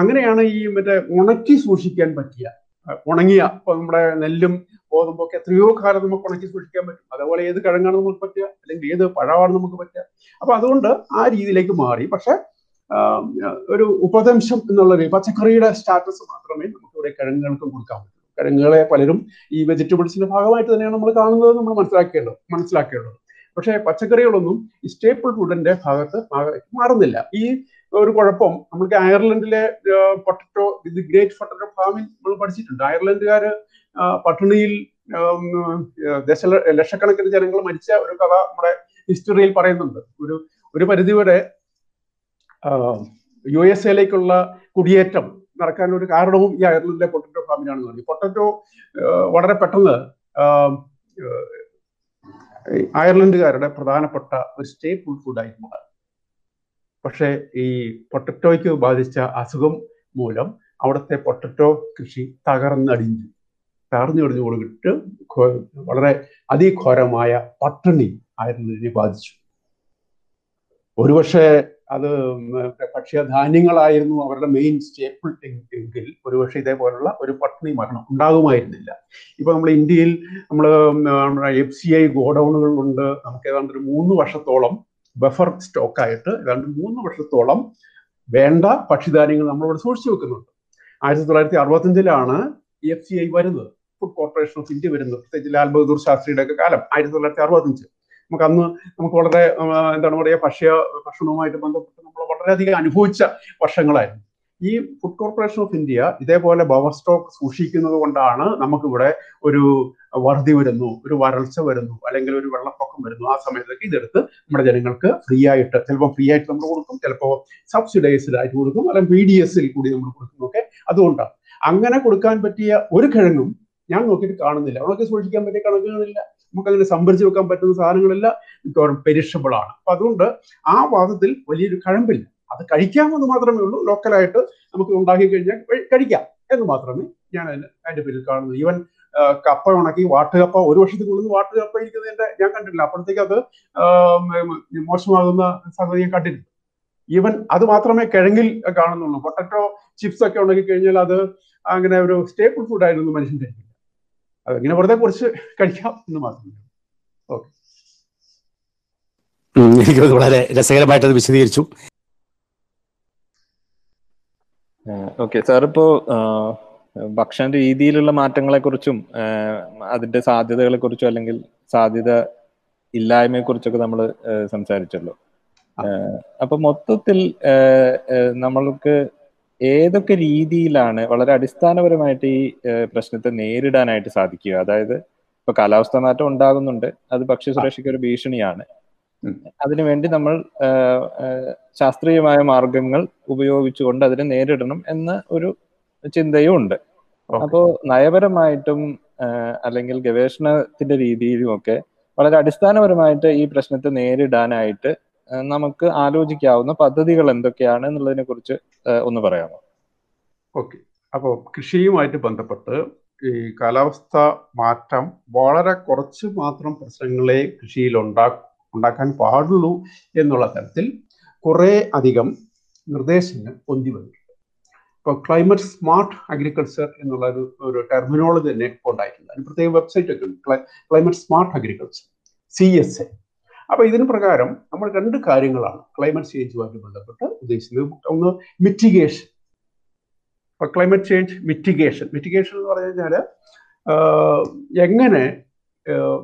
അങ്ങനെയാണ് ഈ മറ്റേ ഉണക്കി സൂക്ഷിക്കാൻ പറ്റിയ ഉണങ്ങിയ, ഇപ്പൊ നമ്മുടെ നെല്ലും ഗോതമ്പൊക്കെ എത്രയോ കാലം നമുക്ക് ഉണക്കി സൂക്ഷിക്കാൻ പറ്റും. അതേപോലെ ഏത് കിഴങ്ങാണ് നമുക്ക് പറ്റുക, അല്ലെങ്കിൽ ഏത് പഴമാണ് നമുക്ക് പറ്റുക. അപ്പൊ അതുകൊണ്ട് ആ രീതിയിലേക്ക് മാറി. പക്ഷെ ഒരു ഉപദംശം എന്നുള്ള പച്ചക്കറിയുടെ സ്റ്റാറ്റസ് മാത്രമേ നമുക്ക് ഇവിടെ കിഴങ്ങുകൾക്ക് കൊടുക്കാൻ പറ്റൂ. കിഴങ്ങുകളെ പലരും ഈ വെജിറ്റബിൾസിന്റെ ഭാഗമായിട്ട് തന്നെയാണ് നമ്മൾ കാണുന്നത്, നമ്മൾ മനസ്സിലാക്കേണ്ടത്. പക്ഷേ പച്ചക്കറികളൊന്നും ഈ സ്റ്റേപ്പിൾ ഫുഡിന്റെ ഭാഗത്ത് മാറുന്നില്ല. ഈ ഒരു കുഴപ്പം നമുക്ക് അയർലൻഡിലെ പൊട്ടറ്റോ, ഇത് ഗ്രേറ്റ് പൊട്ടറ്റോ ഫാമിൽ നമ്മൾ പഠിച്ചിട്ടുണ്ട്. അയർലൻഡുകാർ പട്ടിണിയിൽ ലക്ഷക്കണക്കിന് ജനങ്ങൾ മരിച്ച ഒരു കഥ നമ്മുടെ ഹിസ്റ്ററിയിൽ പറയുന്നുണ്ട്. ഒരു പരിധിവരെ USA-യിലേക്കുള്ള കുടിയേറ്റം നടക്കാൻ ഒരു കാരണവും ഈ അയർലൻഡിലെ പൊട്ടറ്റോ ഫാമിനാണെന്ന് പറഞ്ഞു. പൊട്ടറ്റോ വളരെ പെട്ടെന്ന് അയർലൻഡുകാരുടെ പ്രധാനപ്പെട്ട ഒരു സ്റ്റേപ്പിൾ ഫുഡായി മാറി. പക്ഷേ ഈ പൊട്ടറ്റോയ്ക്ക് ബാധിച്ച അസുഖം മൂലം അവിടുത്തെ പൊട്ടറ്റോ കൃഷി തകർന്നടിഞ്ഞു വളരെ അതിഘോരമായ പട്ടിണി അയർലൻഡിനെ ബാധിച്ചു. ഒരുപക്ഷെ അത് ഭക്ഷ്യധാന്യങ്ങളായിരുന്നു അവരുടെ മെയിൻ സ്റ്റേപ്പിൾ എങ്കിൽ ഒരുപക്ഷെ ഇതേപോലുള്ള ഒരു പട്ടിണി മരണം ഉണ്ടാകുമായിരുന്നില്ല. ഇപ്പൊ നമ്മൾ ഇന്ത്യയിൽ നമ്മുടെ FCI ഗോഡൌണുകൾ കൊണ്ട് നമുക്ക് ഏതാണ്ട് ഒരു 3 വർഷത്തോളം ബഫർ സ്റ്റോക്കായിട്ട് ഏതാണ്ട് 3 വർഷത്തോളം വേണ്ട ഭക്ഷ്യധാന്യങ്ങൾ നമ്മളിവിടെ സൂക്ഷിച്ചു വെക്കുന്നുണ്ട്. 1965-ലാണ് FCI വരുന്നത്, ഫുഡ് കോർപ്പറേഷൻ ഓഫ് ഇന്ത്യ വരുന്നത്. പ്രത്യേകിച്ച് ലാൽ ബഹദൂർ ശാസ്ത്രിയുടെ ഒക്കെ കാലം 1965. നമുക്ക് വളരെ എന്താണ് പറയുക, ഭക്ഷണവുമായിട്ട് ബന്ധപ്പെട്ട് നമ്മൾ വളരെയധികം അനുഭവിച്ച വർഷങ്ങളായിരുന്നു. ഈ ഫുഡ് കോർപ്പറേഷൻ ഓഫ് ഇന്ത്യ ഇതേപോലെ ബഫർ സ്റ്റോക്ക് സൂക്ഷിക്കുന്നത് കൊണ്ടാണ് നമുക്കിവിടെ ഒരു വറുതി വരുന്നു, ഒരു വരൾച്ച വരുന്നു, അല്ലെങ്കിൽ ഒരു വെള്ളപ്പൊക്കം വരുന്നു. ആ സമയത്തൊക്കെ ഇതെടുത്ത് നമ്മുടെ ജനങ്ങൾക്ക് ഫ്രീ ആയിട്ട്, ചിലപ്പോൾ ഫ്രീ ആയിട്ട് നമ്മൾ കൊടുക്കും, ചിലപ്പോൾ സബ്സിഡൈസ്ഡ് ആയിട്ട് കൊടുക്കും, അല്ലെങ്കിൽ PDS-ൽ കൂടി നമ്മൾ കൊടുക്കുന്നതൊക്കെ അതുകൊണ്ടാണ്. അങ്ങനെ കൊടുക്കാൻ പറ്റിയ ഒരു കിഴങ്ങും ഞാൻ നോക്കിയിട്ട് കാണുന്നില്ല. അവർക്ക് സൂക്ഷിക്കാൻ പറ്റിയ കണക്കുകളില്ല. നമുക്കങ്ങനെ സംഭരിച്ചു വെക്കാൻ പറ്റുന്ന സാധനങ്ങളല്ല, മിക്കവാറും പെരിഷബിളാണ്. അപ്പൊ അതുകൊണ്ട് ആ വാദത്തിൽ വലിയൊരു കഴമ്പില്ല. അത് കഴിക്കാമെന്ന് മാത്രമേ ഉള്ളൂ. ലോക്കലായിട്ട് നമുക്ക് ഉണ്ടാക്കി കഴിഞ്ഞാൽ കഴിക്കാം എന്ന് മാത്രമേ ഞാൻ അതിന്റെ പേരിൽ കാണുന്നു. ഈവൻ കപ്പ ഉണക്കി വാട്ടുകപ്പ, ഒരു വർഷത്തിൽ കൂടുതൽ വാട്ടുകപ്പ ഇരിക്കുന്നത് ഞാൻ കണ്ടിട്ടില്ല. അപ്പോഴത്തേക്ക് അത് മോശമാകുന്ന സംഗതി ഞാൻ കണ്ടിട്ടില്ല. ഈവൻ അത് മാത്രമേ കിഴങ്ങിൽ കാണുന്നുള്ളൂ. പൊട്ടറ്റോ ചിപ്സ് ഒക്കെ ഉണ്ടാക്കി കഴിഞ്ഞാൽ അത് അങ്ങനെ ഒരു സ്റ്റേപ്പിൾ ഫുഡ് ആയിരുന്നു മനുഷ്യൻ്റെ. അതിങ്ങനെ വെറുതെ കുറച്ച് കഴിക്കാം എന്ന് മാത്രമേ. ഓക്കെ, എനിക്കത് വളരെ രസകരമായിട്ടത് വിശദീകരിച്ചു. ഓക്കെ സാർ, ഇപ്പോ ഭക്ഷണ രീതിയിലുള്ള മാറ്റങ്ങളെ കുറിച്ചും അതിന്റെ സാധ്യതകളെ കുറിച്ചും അല്ലെങ്കിൽ സാധ്യത ഇല്ലായ്മയെ കുറിച്ചൊക്കെ നമ്മൾ സംസാരിച്ചല്ലോ. അപ്പൊ മൊത്തത്തിൽ നമ്മൾക്ക് ഏതൊക്കെ രീതിയിലാണ് വളരെ അടിസ്ഥാനപരമായിട്ട് ഈ പ്രശ്നത്തെ നേരിടാനായിട്ട് സാധിക്കുക? അതായത് ഇപ്പൊ കാലാവസ്ഥാ മാറ്റം ഉണ്ടാകുന്നുണ്ട്, അത് ഭക്ഷ്യസുരക്ഷയ്ക്ക് ഒരു ഭീഷണിയാണ്. അതിനുവേണ്ടി നമ്മൾ ശാസ്ത്രീയമായ മാർഗങ്ങൾ ഉപയോഗിച്ചുകൊണ്ട് അതിനെ നേരിടണം എന്ന ഒരു ചിന്തയും ഉണ്ട്. അപ്പോൾ നയപരമായിട്ടും അല്ലെങ്കിൽ ഗവേഷണത്തിന്റെ രീതിയിലും ഒക്കെ വളരെ അടിസ്ഥാനപരമായിട്ട് ഈ പ്രശ്നത്തെ നേരിടാനായിട്ട് നമുക്ക് ആലോചിക്കാവുന്ന പദ്ധതികൾ എന്തൊക്കെയാണ് എന്നുള്ളതിനെ കുറിച്ച് ഒന്ന് പറയാമോ? ഓക്കെ, അപ്പോൾ കൃഷിയുമായിട്ട് ബന്ധപ്പെട്ട് ഈ കാലാവസ്ഥ മാറ്റം വളരെ കുറച്ച് മാത്രം പ്രശ്നങ്ങളെ കൃഷിയിൽ ഉണ്ടാക്കാൻ പാടുള്ളൂ എന്നുള്ള തരത്തിൽ കുറേ അധികം നിർദ്ദേശങ്ങൾ പൊന്തി വന്നിട്ടുണ്ട്. ഇപ്പോൾ ക്ലൈമറ്റ് സ്മാർട്ട് അഗ്രികൾച്ചർ എന്നുള്ള ഒരു ടെർമിനോളജി തന്നെ ഉണ്ടായിട്ടുണ്ട്. അതിന് പ്രത്യേക വെബ്സൈറ്റ് ഒക്കെ ഉണ്ട്, ക്ലൈമറ്റ് സ്മാർട്ട് അഗ്രികൾച്ചർ CSA. അപ്പോൾ ഇതിന് പ്രകാരം നമ്മൾ രണ്ട് കാര്യങ്ങളാണ് ക്ലൈമറ്റ് ചേഞ്ചുമായിട്ട് ബന്ധപ്പെട്ട് ഉദ്ദേശിക്കുന്നത്. ഒന്ന് മിറ്റിഗേഷൻ. ഇപ്പോൾ ക്ലൈമറ്റ് ചേഞ്ച് മിറ്റിഗേഷൻ എന്ന് പറഞ്ഞു കഴിഞ്ഞാൽ എങ്ങനെ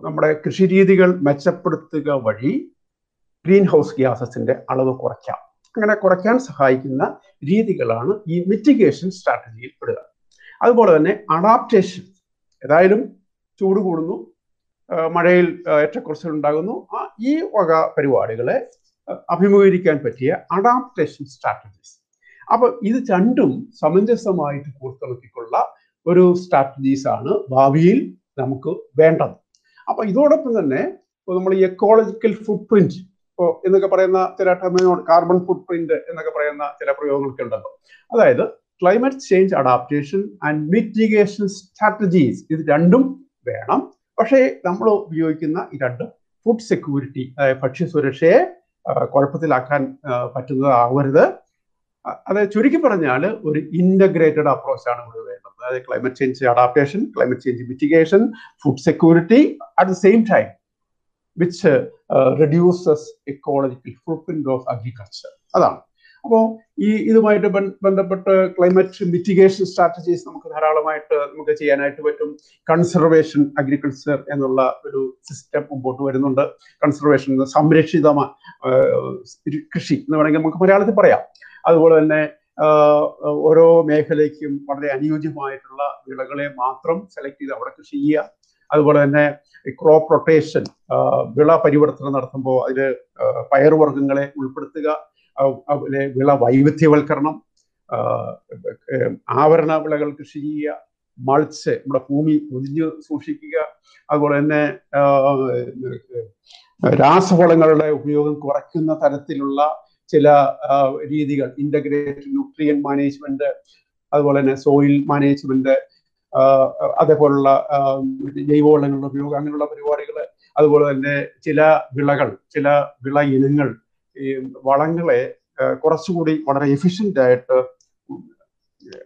നമ്മുടെ കൃഷി രീതികൾ മെച്ചപ്പെടുത്തുക വഴി ഗ്രീൻ ഹൗസ് ഗ്യാസസിൻ്റെ അളവ് കുറയ്ക്കാം, അങ്ങനെ കുറയ്ക്കാൻ സഹായിക്കുന്ന രീതികളാണ് ഈ മിറ്റിഗേഷൻ സ്ട്രാറ്റജിയിൽ പെടുക. അതുപോലെ തന്നെ അഡാപ്റ്റേഷൻ. ഏതായാലും ചൂട് കൂടുന്നു, മഴയിൽ ഏറ്റക്കുറച്ചിൽ ഉണ്ടാകുന്നു, ഈ വക പരിപാടികളെ അഭിമുഖീകരിക്കാൻ പറ്റിയ അഡാപ്റ്റേഷൻ സ്ട്രാറ്റജീസ്. അപ്പോൾ ഇത് രണ്ടും സമഞ്ജസമായിട്ട് കോർത്തിണക്കിക്കൊള്ള ഒരു സ്ട്രാറ്റജീസാണ് ഭാവിയിൽ നമുക്ക് വേണ്ടത്. അപ്പോൾ ഇതോടൊപ്പം തന്നെ നമ്മൾ ഈ എക്കോളജിക്കൽ ഫുട് പ്രിന്റ് എന്നൊക്കെ പറയുന്ന ചില ടെർമിനോളജി, കാർബൺ ഫുട് പ്രിന്റ് എന്നൊക്കെ പറയുന്ന ചില പ്രയോഗങ്ങളൊക്കെ ഉണ്ടല്ലോ. അതായത് climate change adaptation and mitigation strategies, ഇത് രണ്ടും വേണം. പക്ഷേ നമ്മൾ ഉപയോഗിക്കുന്ന ഈ രണ്ട് ഫുഡ് സെക്യൂരിറ്റി, അതായത് ഭക്ഷ്യസുരക്ഷയെ കുഴപ്പത്തിലാക്കാൻ പറ്റുന്നതാവരുത്. അതായത് ചുരുക്കി പറഞ്ഞാൽ ഒരു ഇൻ്റഗ്രേറ്റഡ് അപ്രോച്ചാണ് ഇവിടെ വേണ്ടത്. അതായത് climate change adaptation, climate change mitigation, food security at the same time which reduces ecological footprint of agriculture. അതാണ്. അപ്പോൾ ഈ ഇതുമായിട്ട് ബന്ധപ്പെട്ട് ക്ലൈമറ്റ് മിറ്റിഗേഷൻ സ്ട്രാറ്റജീസ് നമുക്ക് ധാരാളമായിട്ട് നമുക്ക് ചെയ്യാനായിട്ട് പറ്റും. കൺസർവേഷൻ അഗ്രികൾച്ചർ എന്നുള്ള ഒരു സിസ്റ്റം മുമ്പോട്ട് വരുന്നുണ്ട്. കൺസർവേഷൻ എന്ന സംരക്ഷിതമായ കൃഷി എന്ന് വേണമെങ്കിൽ നമുക്ക് മലയാളത്തിൽ പറയാം. അതുപോലെ തന്നെ ഓരോ മേഖലയ്ക്കും വളരെ അനുയോജ്യമായിട്ടുള്ള വിളകളെ മാത്രം സെലക്ട് ചെയ്ത് അവിടെ കൃഷി ചെയ്യുക. അതുപോലെ തന്നെ ക്രോപ്പ് റൊട്ടേഷൻ, വിള പരിവർത്തനം നടത്തുമ്പോൾ അതിൽ പയറുവർഗ്ഗങ്ങളെ ഉൾപ്പെടുത്തുക. അതിലെ വിള വൈവിധ്യവൽക്കരണം, ആവരണ വിളകൾ കൃഷി ചെയ്യുക, മൾച്ച് നമ്മുടെ ഭൂമി പൊതിഞ്ഞ് സൂക്ഷിക്കുക. അതുപോലെ തന്നെ രാസവളങ്ങളുടെ ഉപയോഗം കുറയ്ക്കുന്ന തരത്തിലുള്ള ചില രീതികൾ, ഇൻ്റഗ്രേറ്റഡ് ന്യൂട്രിയൻ മാനേജ്മെന്റ്, അതുപോലെ തന്നെ സോയിൽ മാനേജ്മെന്റ്, അതേപോലുള്ള ജൈവവളങ്ങളുടെ ഉപയോഗം, അങ്ങനെയുള്ള പരിപാടികൾ. അതുപോലെ തന്നെ ചില വിള ഇനങ്ങൾ ഈ വളങ്ങളെ കുറച്ചുകൂടി വളരെ എഫിഷ്യൻ്റ് ആയിട്ട്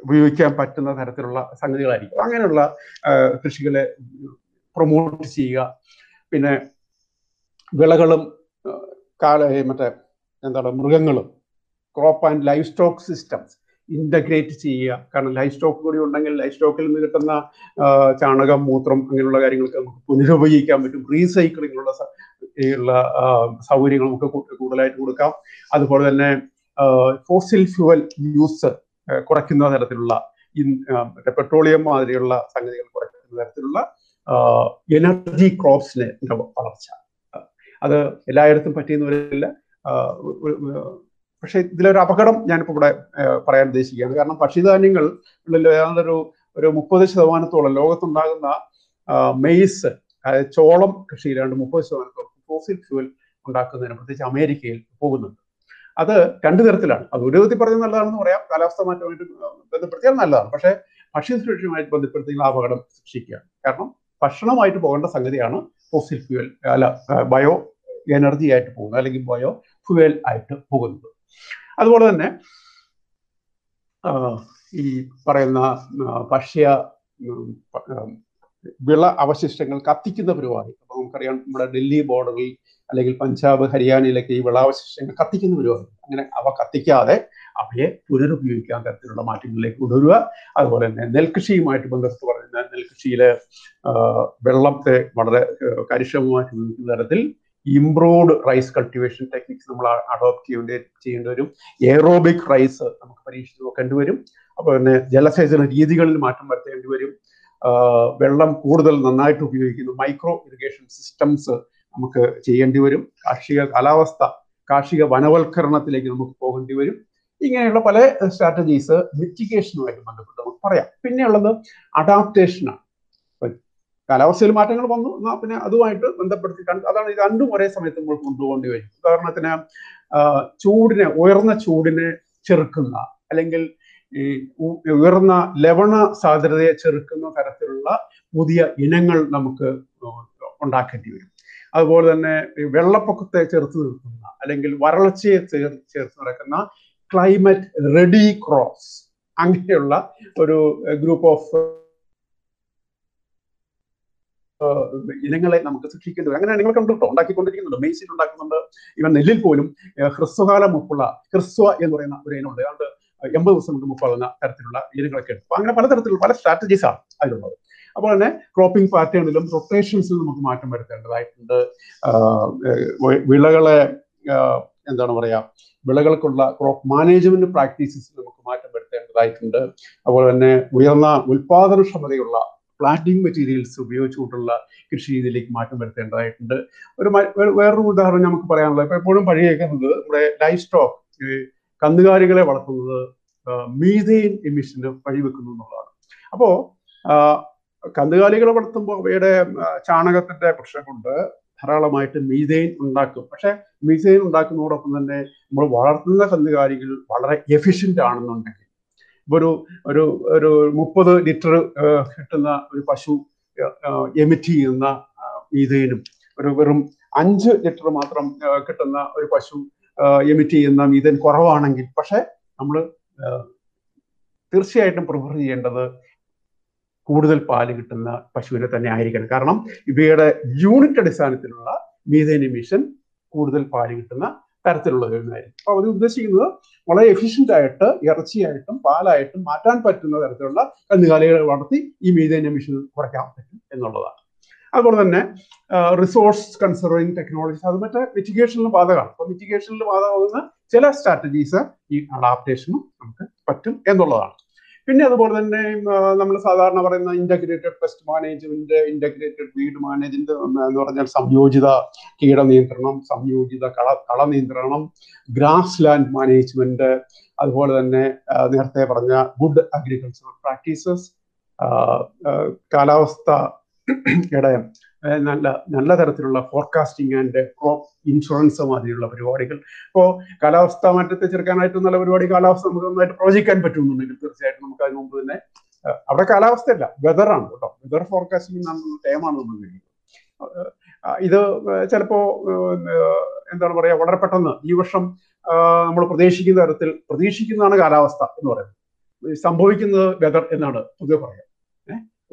ഉപയോഗിക്കാൻ പറ്റുന്ന തരത്തിലുള്ള സംഗതികളായിരിക്കും. അങ്ങനെയുള്ള കൃഷികളെ പ്രൊമോട്ട് ചെയ്യുക. പിന്നെ വിളകളും മൃഗങ്ങളും, crop and life stock systems integrate ചെയ്യുക. കാരണം ലൈഫ് സ്റ്റോക്ക് കൂടി ഉണ്ടെങ്കിൽ ലൈഫ് സ്റ്റോക്കിൽ നിന്ന് കിട്ടുന്ന ചാണകം, മൂത്രം, അങ്ങനെയുള്ള കാര്യങ്ങൾക്ക് നമുക്ക് പുനരുപയോഗിക്കാൻ പറ്റും. റീസൈക്ലിങ്ങിലുള്ള സൗകര്യങ്ങൾ നമുക്ക് കൂടുതലായിട്ട് കൊടുക്കാം. അതുപോലെ തന്നെ ഫോസിൽ ഫ്യൂവൽ യൂസ് കുറയ്ക്കുന്ന തരത്തിലുള്ള, പെട്രോളിയം മാതിരിയുള്ള സംഗതികൾ കുറയ്ക്കുന്ന തരത്തിലുള്ള എനർജി ക്രോപ്സിനെ വളർച്ച. അത് എല്ലായിടത്തും പറ്റിയെന്ന് വരില്ല. പക്ഷേ ഇതിലൊരു അപകടം ഞാനിപ്പോൾ ഇവിടെ പറയാൻ ഉദ്ദേശിക്കുകയാണ്. കാരണം ഭക്ഷ്യധാന്യങ്ങൾ ഒരു 30% ലോകത്തുണ്ടാകുന്ന മെയ്സ്, അതായത് ചോളം കൃഷിയിലാണ്ട് 30% ഫോസിൽ ഫ്യൂവൽ ഉണ്ടാക്കുന്നതിന് പ്രത്യേകിച്ച് അമേരിക്കയിൽ പോകുന്നുണ്ട്. അത് രണ്ട് തരത്തിലാണ്. അത് ഒരു വിധത്തിൽ പറഞ്ഞാൽ നല്ലതാണെന്ന് പറയാം, കാലാവസ്ഥ മാറ്റമായിട്ട് ബന്ധപ്പെടുത്തിയാൽ നല്ലതാണ്. പക്ഷേ ഭക്ഷ്യസുരക്ഷയുമായിട്ട് ബന്ധപ്പെടുത്തി നിങ്ങൾ അപകടം സൃഷ്ടിക്കുകയാണ്. കാരണം ഭക്ഷണമായിട്ട് പോകേണ്ട സംഗതിയാണ് ഫോസിൽ ഫ്യൂവൽ അല്ല ബയോ എനർജി ആയിട്ട് പോകുന്നത് അല്ലെങ്കിൽ ബയോ ഫ്യൂവൽ ആയിട്ട് പോകുന്നത്. അതുപോലെ തന്നെ ഈ പറയുന്ന ഭക്ഷ്യ വിള അവശിഷ്ടങ്ങൾ കത്തിക്കുന്ന പരിപാടി, അപ്പോൾ നമുക്കറിയാം നമ്മുടെ ഡൽഹി ബോർഡറിൽ അല്ലെങ്കിൽ പഞ്ചാബ് ഹരിയാനയിലൊക്കെ ഈ വിളാവശിഷ്ടങ്ങൾ കത്തിക്കുന്ന പരിപാടി. അങ്ങനെ അവ കത്തിക്കാതെ അവയെ പുനരുപയോഗിക്കാൻ തരത്തിലുള്ള മാറ്റങ്ങളിലേക്ക് കൊണ്ടുവരിക. അതുപോലെ തന്നെ നെൽകൃഷിയുമായിട്ട് ബന്ധപ്പെട്ട് പറയുന്ന നെൽകൃഷിയിലെ വെള്ളത്തെ വളരെ കാര്യക്ഷമമായിട്ട് ഉപയോഗിക്കുന്ന തരത്തിൽ ഇംപ്രൂവ്ഡ് റൈസ് കൾട്ടിവേഷൻ ടെക്നിക്സ് നമ്മൾ അഡോപ്റ്റ് ചെയ്യേണ്ടി വരും. എയറോബിക് റൈസ് നമുക്ക് പരീക്ഷിച്ച് നോക്കേണ്ടി വരും. അപ്പോൾ പിന്നെ ജലസേചന രീതികളിൽ മാറ്റം വരുത്തേണ്ടി വരും. വെള്ളം കൂടുതൽ നന്നായിട്ട് ഉപയോഗിക്കുന്നു. മൈക്രോ ഇറിഗേഷൻ സിസ്റ്റംസ് നമുക്ക് ചെയ്യേണ്ടി വരും. കാർഷിക കാലാവസ്ഥ കാർഷിക വനവൽക്കരണത്തിലേക്ക് നമുക്ക് പോകേണ്ടി വരും. ഇങ്ങനെയുള്ള പല സ്ട്രാറ്റജീസ് മിറ്റിഗേഷനുമായിട്ട് ബന്ധപ്പെട്ട് നമുക്ക് പറയാം. പിന്നെയുള്ളത് അഡാപ്റ്റേഷനാണ്. കാലാവസ്ഥയിൽ മാറ്റങ്ങൾ വന്നു എന്നാൽ പിന്നെ അതുമായിട്ട് ബന്ധപ്പെടുത്തി അതാണ് ഇത് രണ്ടും ഒരേ സമയത്ത് നമ്മൾ കൊണ്ടുപോകേണ്ടി വരും. ഉദാഹരണത്തിന് ചൂടിനെ ഉയർന്ന ചൂടിനെ ചെറുക്കുന്ന അല്ലെങ്കിൽ ഈ ഉയർന്ന ലവണ സാന്ദ്രതയെ ചെറുക്കുന്ന തരത്തിലുള്ള പുതിയ ഇനങ്ങൾ നമുക്ക് ഉണ്ടാക്കേണ്ടി വരും. അതുപോലെ തന്നെ വെള്ളപ്പൊക്കത്തെ ചെറുത്ത് നിർത്തുന്ന അല്ലെങ്കിൽ വരൾച്ചയെ ചേർത്ത് നടക്കുന്ന ക്ലൈമറ്റ് റെഡി ക്രോപ്സ്, അങ്ങനെയുള്ള ഒരു ഗ്രൂപ്പ് ഓഫ് ഇനങ്ങളെ നമുക്ക് സൃഷ്ടിക്കേണ്ടി വരും. അങ്ങനെ നിങ്ങൾ കണ്ടിട്ടോ ഉണ്ടാക്കിക്കൊണ്ടിരിക്കുന്നുണ്ട്, മെയ്സിൽ ഉണ്ടാക്കുന്നുണ്ട്. ഇവൻ നെല്ലിൽ പോലും ഹ്രസ്വകാല മുപ്പുള്ള ഹ്രസ്വ എന്ന് പറയുന്ന ഒരു ഇനമുണ്ട്. അതുകൊണ്ട് 80 ദിവസം കൊണ്ട് മുപ്പാകുന്ന തരത്തിലുള്ള ഇനങ്ങളൊക്കെ ഉണ്ട്. അപ്പോൾ അങ്ങനെ പലതരത്തിലുള്ള പല സ്ട്രാറ്റജീസാണ് അതിലുള്ളത്. അപ്പോൾ തന്നെ ക്രോപ്പിംഗ് പാറ്റേണിലും റൊട്ടേഷൻസിലും നമുക്ക് മാറ്റം വരുത്തേണ്ടതായിട്ടുണ്ട്. വിളകളെ എന്താണ് പറയുക, വിളകൾക്കുള്ള ക്രോപ്പ് മാനേജ്മെന്റ് പ്രാക്ടീസസിൽ നമുക്ക് മാറ്റം വരുത്തേണ്ടതായിട്ടുണ്ട്. അതുപോലെ തന്നെ ഉയർന്ന ഉൽപാദനക്ഷമതയുള്ള പ്ലാന്റിംഗ് മെറ്റീരിയൽസ് ഉപയോഗിച്ചുകൊണ്ടുള്ള കൃഷി രീതിയിലേക്ക് മാറ്റം വരുത്തേണ്ടതായിട്ടുണ്ട്. വേറൊരു ഉദാഹരണം നമുക്ക് പറയാനുള്ളത്, ഇപ്പോൾ എപ്പോഴും പഴിയേക്കുന്നത് നമ്മുടെ ലൈഫ് സ്റ്റോക്ക് കന്നുകാലികളെ വളർത്തുന്നത് മീഥെയിൻ എമിഷന് വഴിവെക്കുന്നു എന്നുള്ളതാണ്. അപ്പോൾ കന്നുകാലികളെ വളർത്തുമ്പോൾ അവയുടെ ചാണകത്തിന്റെ പ്രശ്നം കൊണ്ട് ധാരാളമായിട്ട് മീഥെയിൻ ഉണ്ടാക്കും. പക്ഷെ മീഥെയിൻ ഉണ്ടാക്കുന്നതോടൊപ്പം തന്നെ നമ്മൾ വളർത്തുന്ന കന്നുകാലികൾ വളരെ എഫിഷ്യൻ്റ് ആണെന്നുണ്ടെങ്കിൽ ഒരു ഒരു ഒരു 30 ലിറ്റർ കിട്ടുന്ന ഒരു പശു എമിറ്റ് ചെയ്യുന്ന മീഥെയിനും ഒരു വെറും 5 ലിറ്റർ മാത്രം കിട്ടുന്ന ഒരു പശു എമിറ്റ് ചെയ്യുന്ന മീഥെയിൻ കുറവാണെങ്കിൽ, പക്ഷെ നമ്മൾ തീർച്ചയായിട്ടും പ്രിഫർ ചെയ്യേണ്ടത് കൂടുതൽ പാല് കിട്ടുന്ന പശുവിനെ തന്നെ ആയിരിക്കണം. കാരണം ഇവയുടെ യൂണിറ്റ് അടിസ്ഥാനത്തിലുള്ള മീഥെയിൻ എമിഷൻ കൂടുതൽ പാല് കിട്ടുന്ന തരത്തിലുള്ളതായിരിക്കും. അപ്പോൾ അവർ ഉദ്ദേശിക്കുന്നത് വളരെ എഫിഷ്യൻ്റ് ആയിട്ട് ഇറച്ചിയായിട്ടും പാലായിട്ടും മാറ്റാൻ പറ്റുന്ന തരത്തിലുള്ള കന്നുകാലികളെ വളർത്തി ഈ മീഥെയിൻ എമിഷൻ കുറയ്ക്കാൻ പറ്റും എന്നുള്ളതാണ്. അതുപോലെ തന്നെ റിസോഴ്സ് കൺസർവിങ് ടെക്നോളജീസ്, അത് മറ്റേ മിറ്റിഗേഷനിലും ബാധകമാണ്. അപ്പോൾ മിറ്റിഗേഷനിൽ ബാധകമാകുന്ന ചില സ്ട്രാറ്റജീസ് ഈ അഡാപ്റ്റേഷനും നമുക്ക് പറ്റും എന്നുള്ളതാണ്. പിന്നെ അതുപോലെ തന്നെ നമ്മൾ സാധാരണ പറയുന്ന integrated pest management, integrated weed management എന്ന് പറഞ്ഞാൽ സംയോജിത കീട നിയന്ത്രണം, സംയോജിത കള നിയന്ത്രണം, ഗ്രാസ് ലാൻഡ് മാനേജ്മെന്റ്, അതുപോലെ തന്നെ നേരത്തെ പറഞ്ഞ ഗുഡ് അഗ്രികൾച്ചറൽ പ്രാക്ടീസസ്, കാലാവസ്ഥയുടെ നല്ല നല്ല തരത്തിലുള്ള ഫോർകാസ്റ്റിംഗ് ആൻഡ് ക്രോപ്പ് ഇൻഷുറൻസ് മാതിരിയുള്ള പരിപാടികൾ. ഇപ്പോൾ കാലാവസ്ഥ മാറ്റത്തെ ചെറുക്കാനായിട്ട് നല്ല പരിപാടി, കാലാവസ്ഥ നമുക്ക് നന്നായിട്ട് പ്രവചിക്കാൻ പറ്റുമെന്നുണ്ടെങ്കിൽ തീർച്ചയായിട്ടും നമുക്ക് അതിന് മുമ്പ് തന്നെ അവിടെ കാലാവസ്ഥയല്ല വെതറാണ് കേട്ടോ, വെതർ ഫോർകാസ്റ്റിംഗ് എന്നുള്ള ടൈമാണ് നമ്മൾ കഴിയുന്നത്. ഇത് ചിലപ്പോൾ എന്താണ് പറയുക, വളരെ പെട്ടെന്ന് ഈ വർഷം നമ്മൾ പ്രതീക്ഷിക്കുന്ന തരത്തിൽ പ്രതീക്ഷിക്കുന്നതാണ് കാലാവസ്ഥ എന്ന് പറയുന്നത്, സംഭവിക്കുന്നത് വെതർ എന്നാണ് പൊതുവെ പറയുക.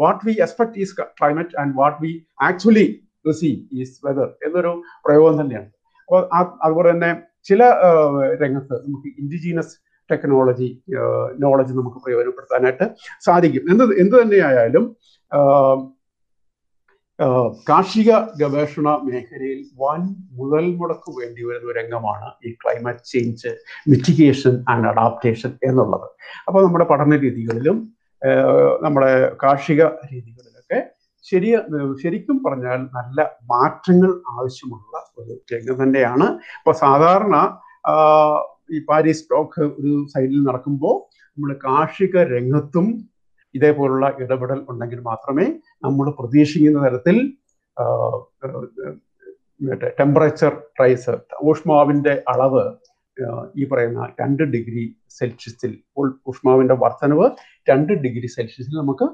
What we expect is climate and what we actually receive is weather എന്നൊരു പ്രയോഗം തന്നെയാണ്. അപ്പോൾ അതുപോലെ തന്നെ ചില രംഗത്ത് നമുക്ക് ഇൻഡിജീനസ് ടെക്നോളജി നോളജ് നമുക്ക് പ്രയോജനപ്പെടുത്താനായിട്ട് സാധിക്കും. എന്ത് തന്നെയായാലും കാർഷിക ഗവേഷണ മേഖലയിൽ വൻ മുതൽ മുടക്ക് വേണ്ടി വരുന്ന രംഗമാണ് ഈ climate change mitigation and adaptation എന്നുള്ളത്. അപ്പോൾ നമ്മുടെ പഠന രീതികളിലും നമ്മുടെ കാർഷിക രീതികളിലൊക്കെ ശരിക്കും പറഞ്ഞാൽ നല്ല മാറ്റങ്ങൾ ആവശ്യമുള്ള ഒരു രംഗം തന്നെയാണ്. അപ്പോൾ സാധാരണ ഈ പാരീസ് ടോക്ക് ഒരു സൈഡിൽ നടക്കുമ്പോൾ നമ്മൾ കാർഷിക രംഗത്തും ഇതേപോലുള്ള ഇടപെടൽ ഉണ്ടെങ്കിൽ മാത്രമേ നമ്മൾ പ്രതീക്ഷിക്കുന്ന തരത്തിൽ ടെമ്പറേച്ചർ റൈസ്, ഊഷ്മാവിൻ്റെ അളവ് ഈ പറയുന്ന 2 ഡിഗ്രി സെൽഷ്യസിൽ ഉഷ്മാവിന്റെ വർധനവ് 2 ഡിഗ്രി സെൽഷ്യസിൽ നമുക്ക്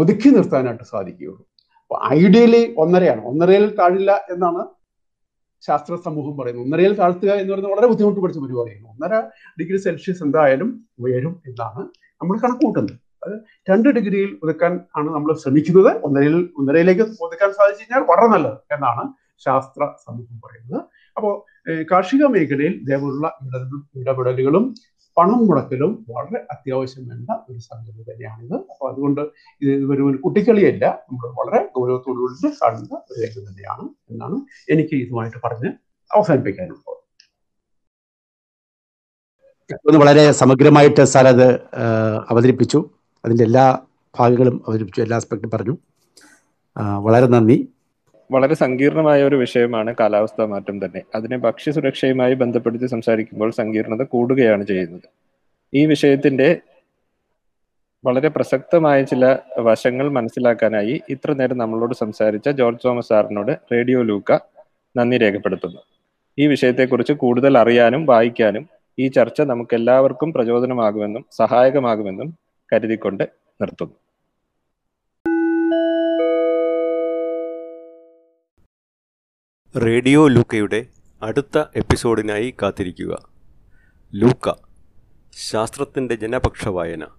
ഒതുക്കി നിർത്താനായിട്ട് സാധിക്കുകയുള്ളൂ. അപ്പൊ ഐഡിയലി 1.5 ആണ്, 1.5ൽ താഴില്ല എന്നാണ് ശാസ്ത്ര സമൂഹം പറയുന്നത്. 1.5ൽ താഴ്ത്തുക എന്ന് പറയുന്നത് വളരെ ബുദ്ധിമുട്ട് പിടിച്ച പരിപാടിയാണ്. 1.5 ഡിഗ്രി സെൽഷ്യസ് എന്തായാലും ഉയരും എന്നാണ് നമ്മൾ കണക്ക് കൂട്ടുന്നത്. അത് 2 ഡിഗ്രിയിൽ ഒതുക്കാൻ ആണ് നമ്മൾ ശ്രമിക്കുന്നത്. 1.5ലേക്ക് ഒതുക്കാൻ സാധിച്ചു കഴിഞ്ഞാൽ വളരെ നല്ലത് എന്നാണ് ശാസ്ത്ര സമൂഹം പറയുന്നത്. അപ്പോൾ കാർഷിക മേഖലയിൽ ഇതേപോലുള്ള ഇടപെടലുകളും പണം മുടക്കലും വളരെ അത്യാവശ്യം വേണ്ട ഒരു സംഗതി തന്നെയാണിത്. അപ്പോൾ അതുകൊണ്ട് ഇത് ഒരു കുട്ടിക്കളിയല്ല, നമ്മൾ വളരെ ഗൗരവത്തോടുകൂടി കാണുന്ന ഒരു കാര്യം തന്നെയാണ് എന്നാണ് എനിക്ക് ഇതുമായിട്ട് പറഞ്ഞ് അവസാനിപ്പിക്കാനുള്ളത്. വളരെ സമഗ്രമായിട്ട് സാർ അത് അവതരിപ്പിച്ചു, അതിൻ്റെ എല്ലാ ഭാഗങ്ങളും അവതരിപ്പിച്ചു, എല്ലാ ആസ്പെക്ടും പറഞ്ഞു. വളരെ നന്ദി. വളരെ സങ്കീർണമായ ഒരു വിഷയമാണ് കാലാവസ്ഥാ മാറ്റം തന്നെ. അതിനെ ഭക്ഷ്യസുരക്ഷയുമായി ബന്ധപ്പെടുത്തി സംസാരിക്കുമ്പോൾ സങ്കീർണത കൂടുകയാണ് ചെയ്യുന്നത്. ഈ വിഷയത്തിന്റെ വളരെ പ്രസക്തമായ ചില വശങ്ങൾ മനസ്സിലാക്കാനായി ഇത്ര നേരം നമ്മളോട് സംസാരിച്ച ജോർജ് തോമസ് സാറിനോട് റേഡിയോ ലൂക്ക നന്ദി രേഖപ്പെടുത്തുന്നു. ഈ വിഷയത്തെക്കുറിച്ച് കൂടുതൽ അറിയാനും വായിക്കാനും ഈ ചർച്ച നമുക്ക് എല്ലാവർക്കും പ്രചോദനമാകുമെന്നും സഹായകമാകുമെന്നും കരുതിക്കൊണ്ട് നിർത്തുന്നു. റേഡിയോ ലൂക്കയുടെ അടുത്ത എപ്പിസോഡിനായി കാത്തിരിക്കുക. ലൂക്ക, ശാസ്ത്രത്തിൻ്റെ ജനപക്ഷ വായന.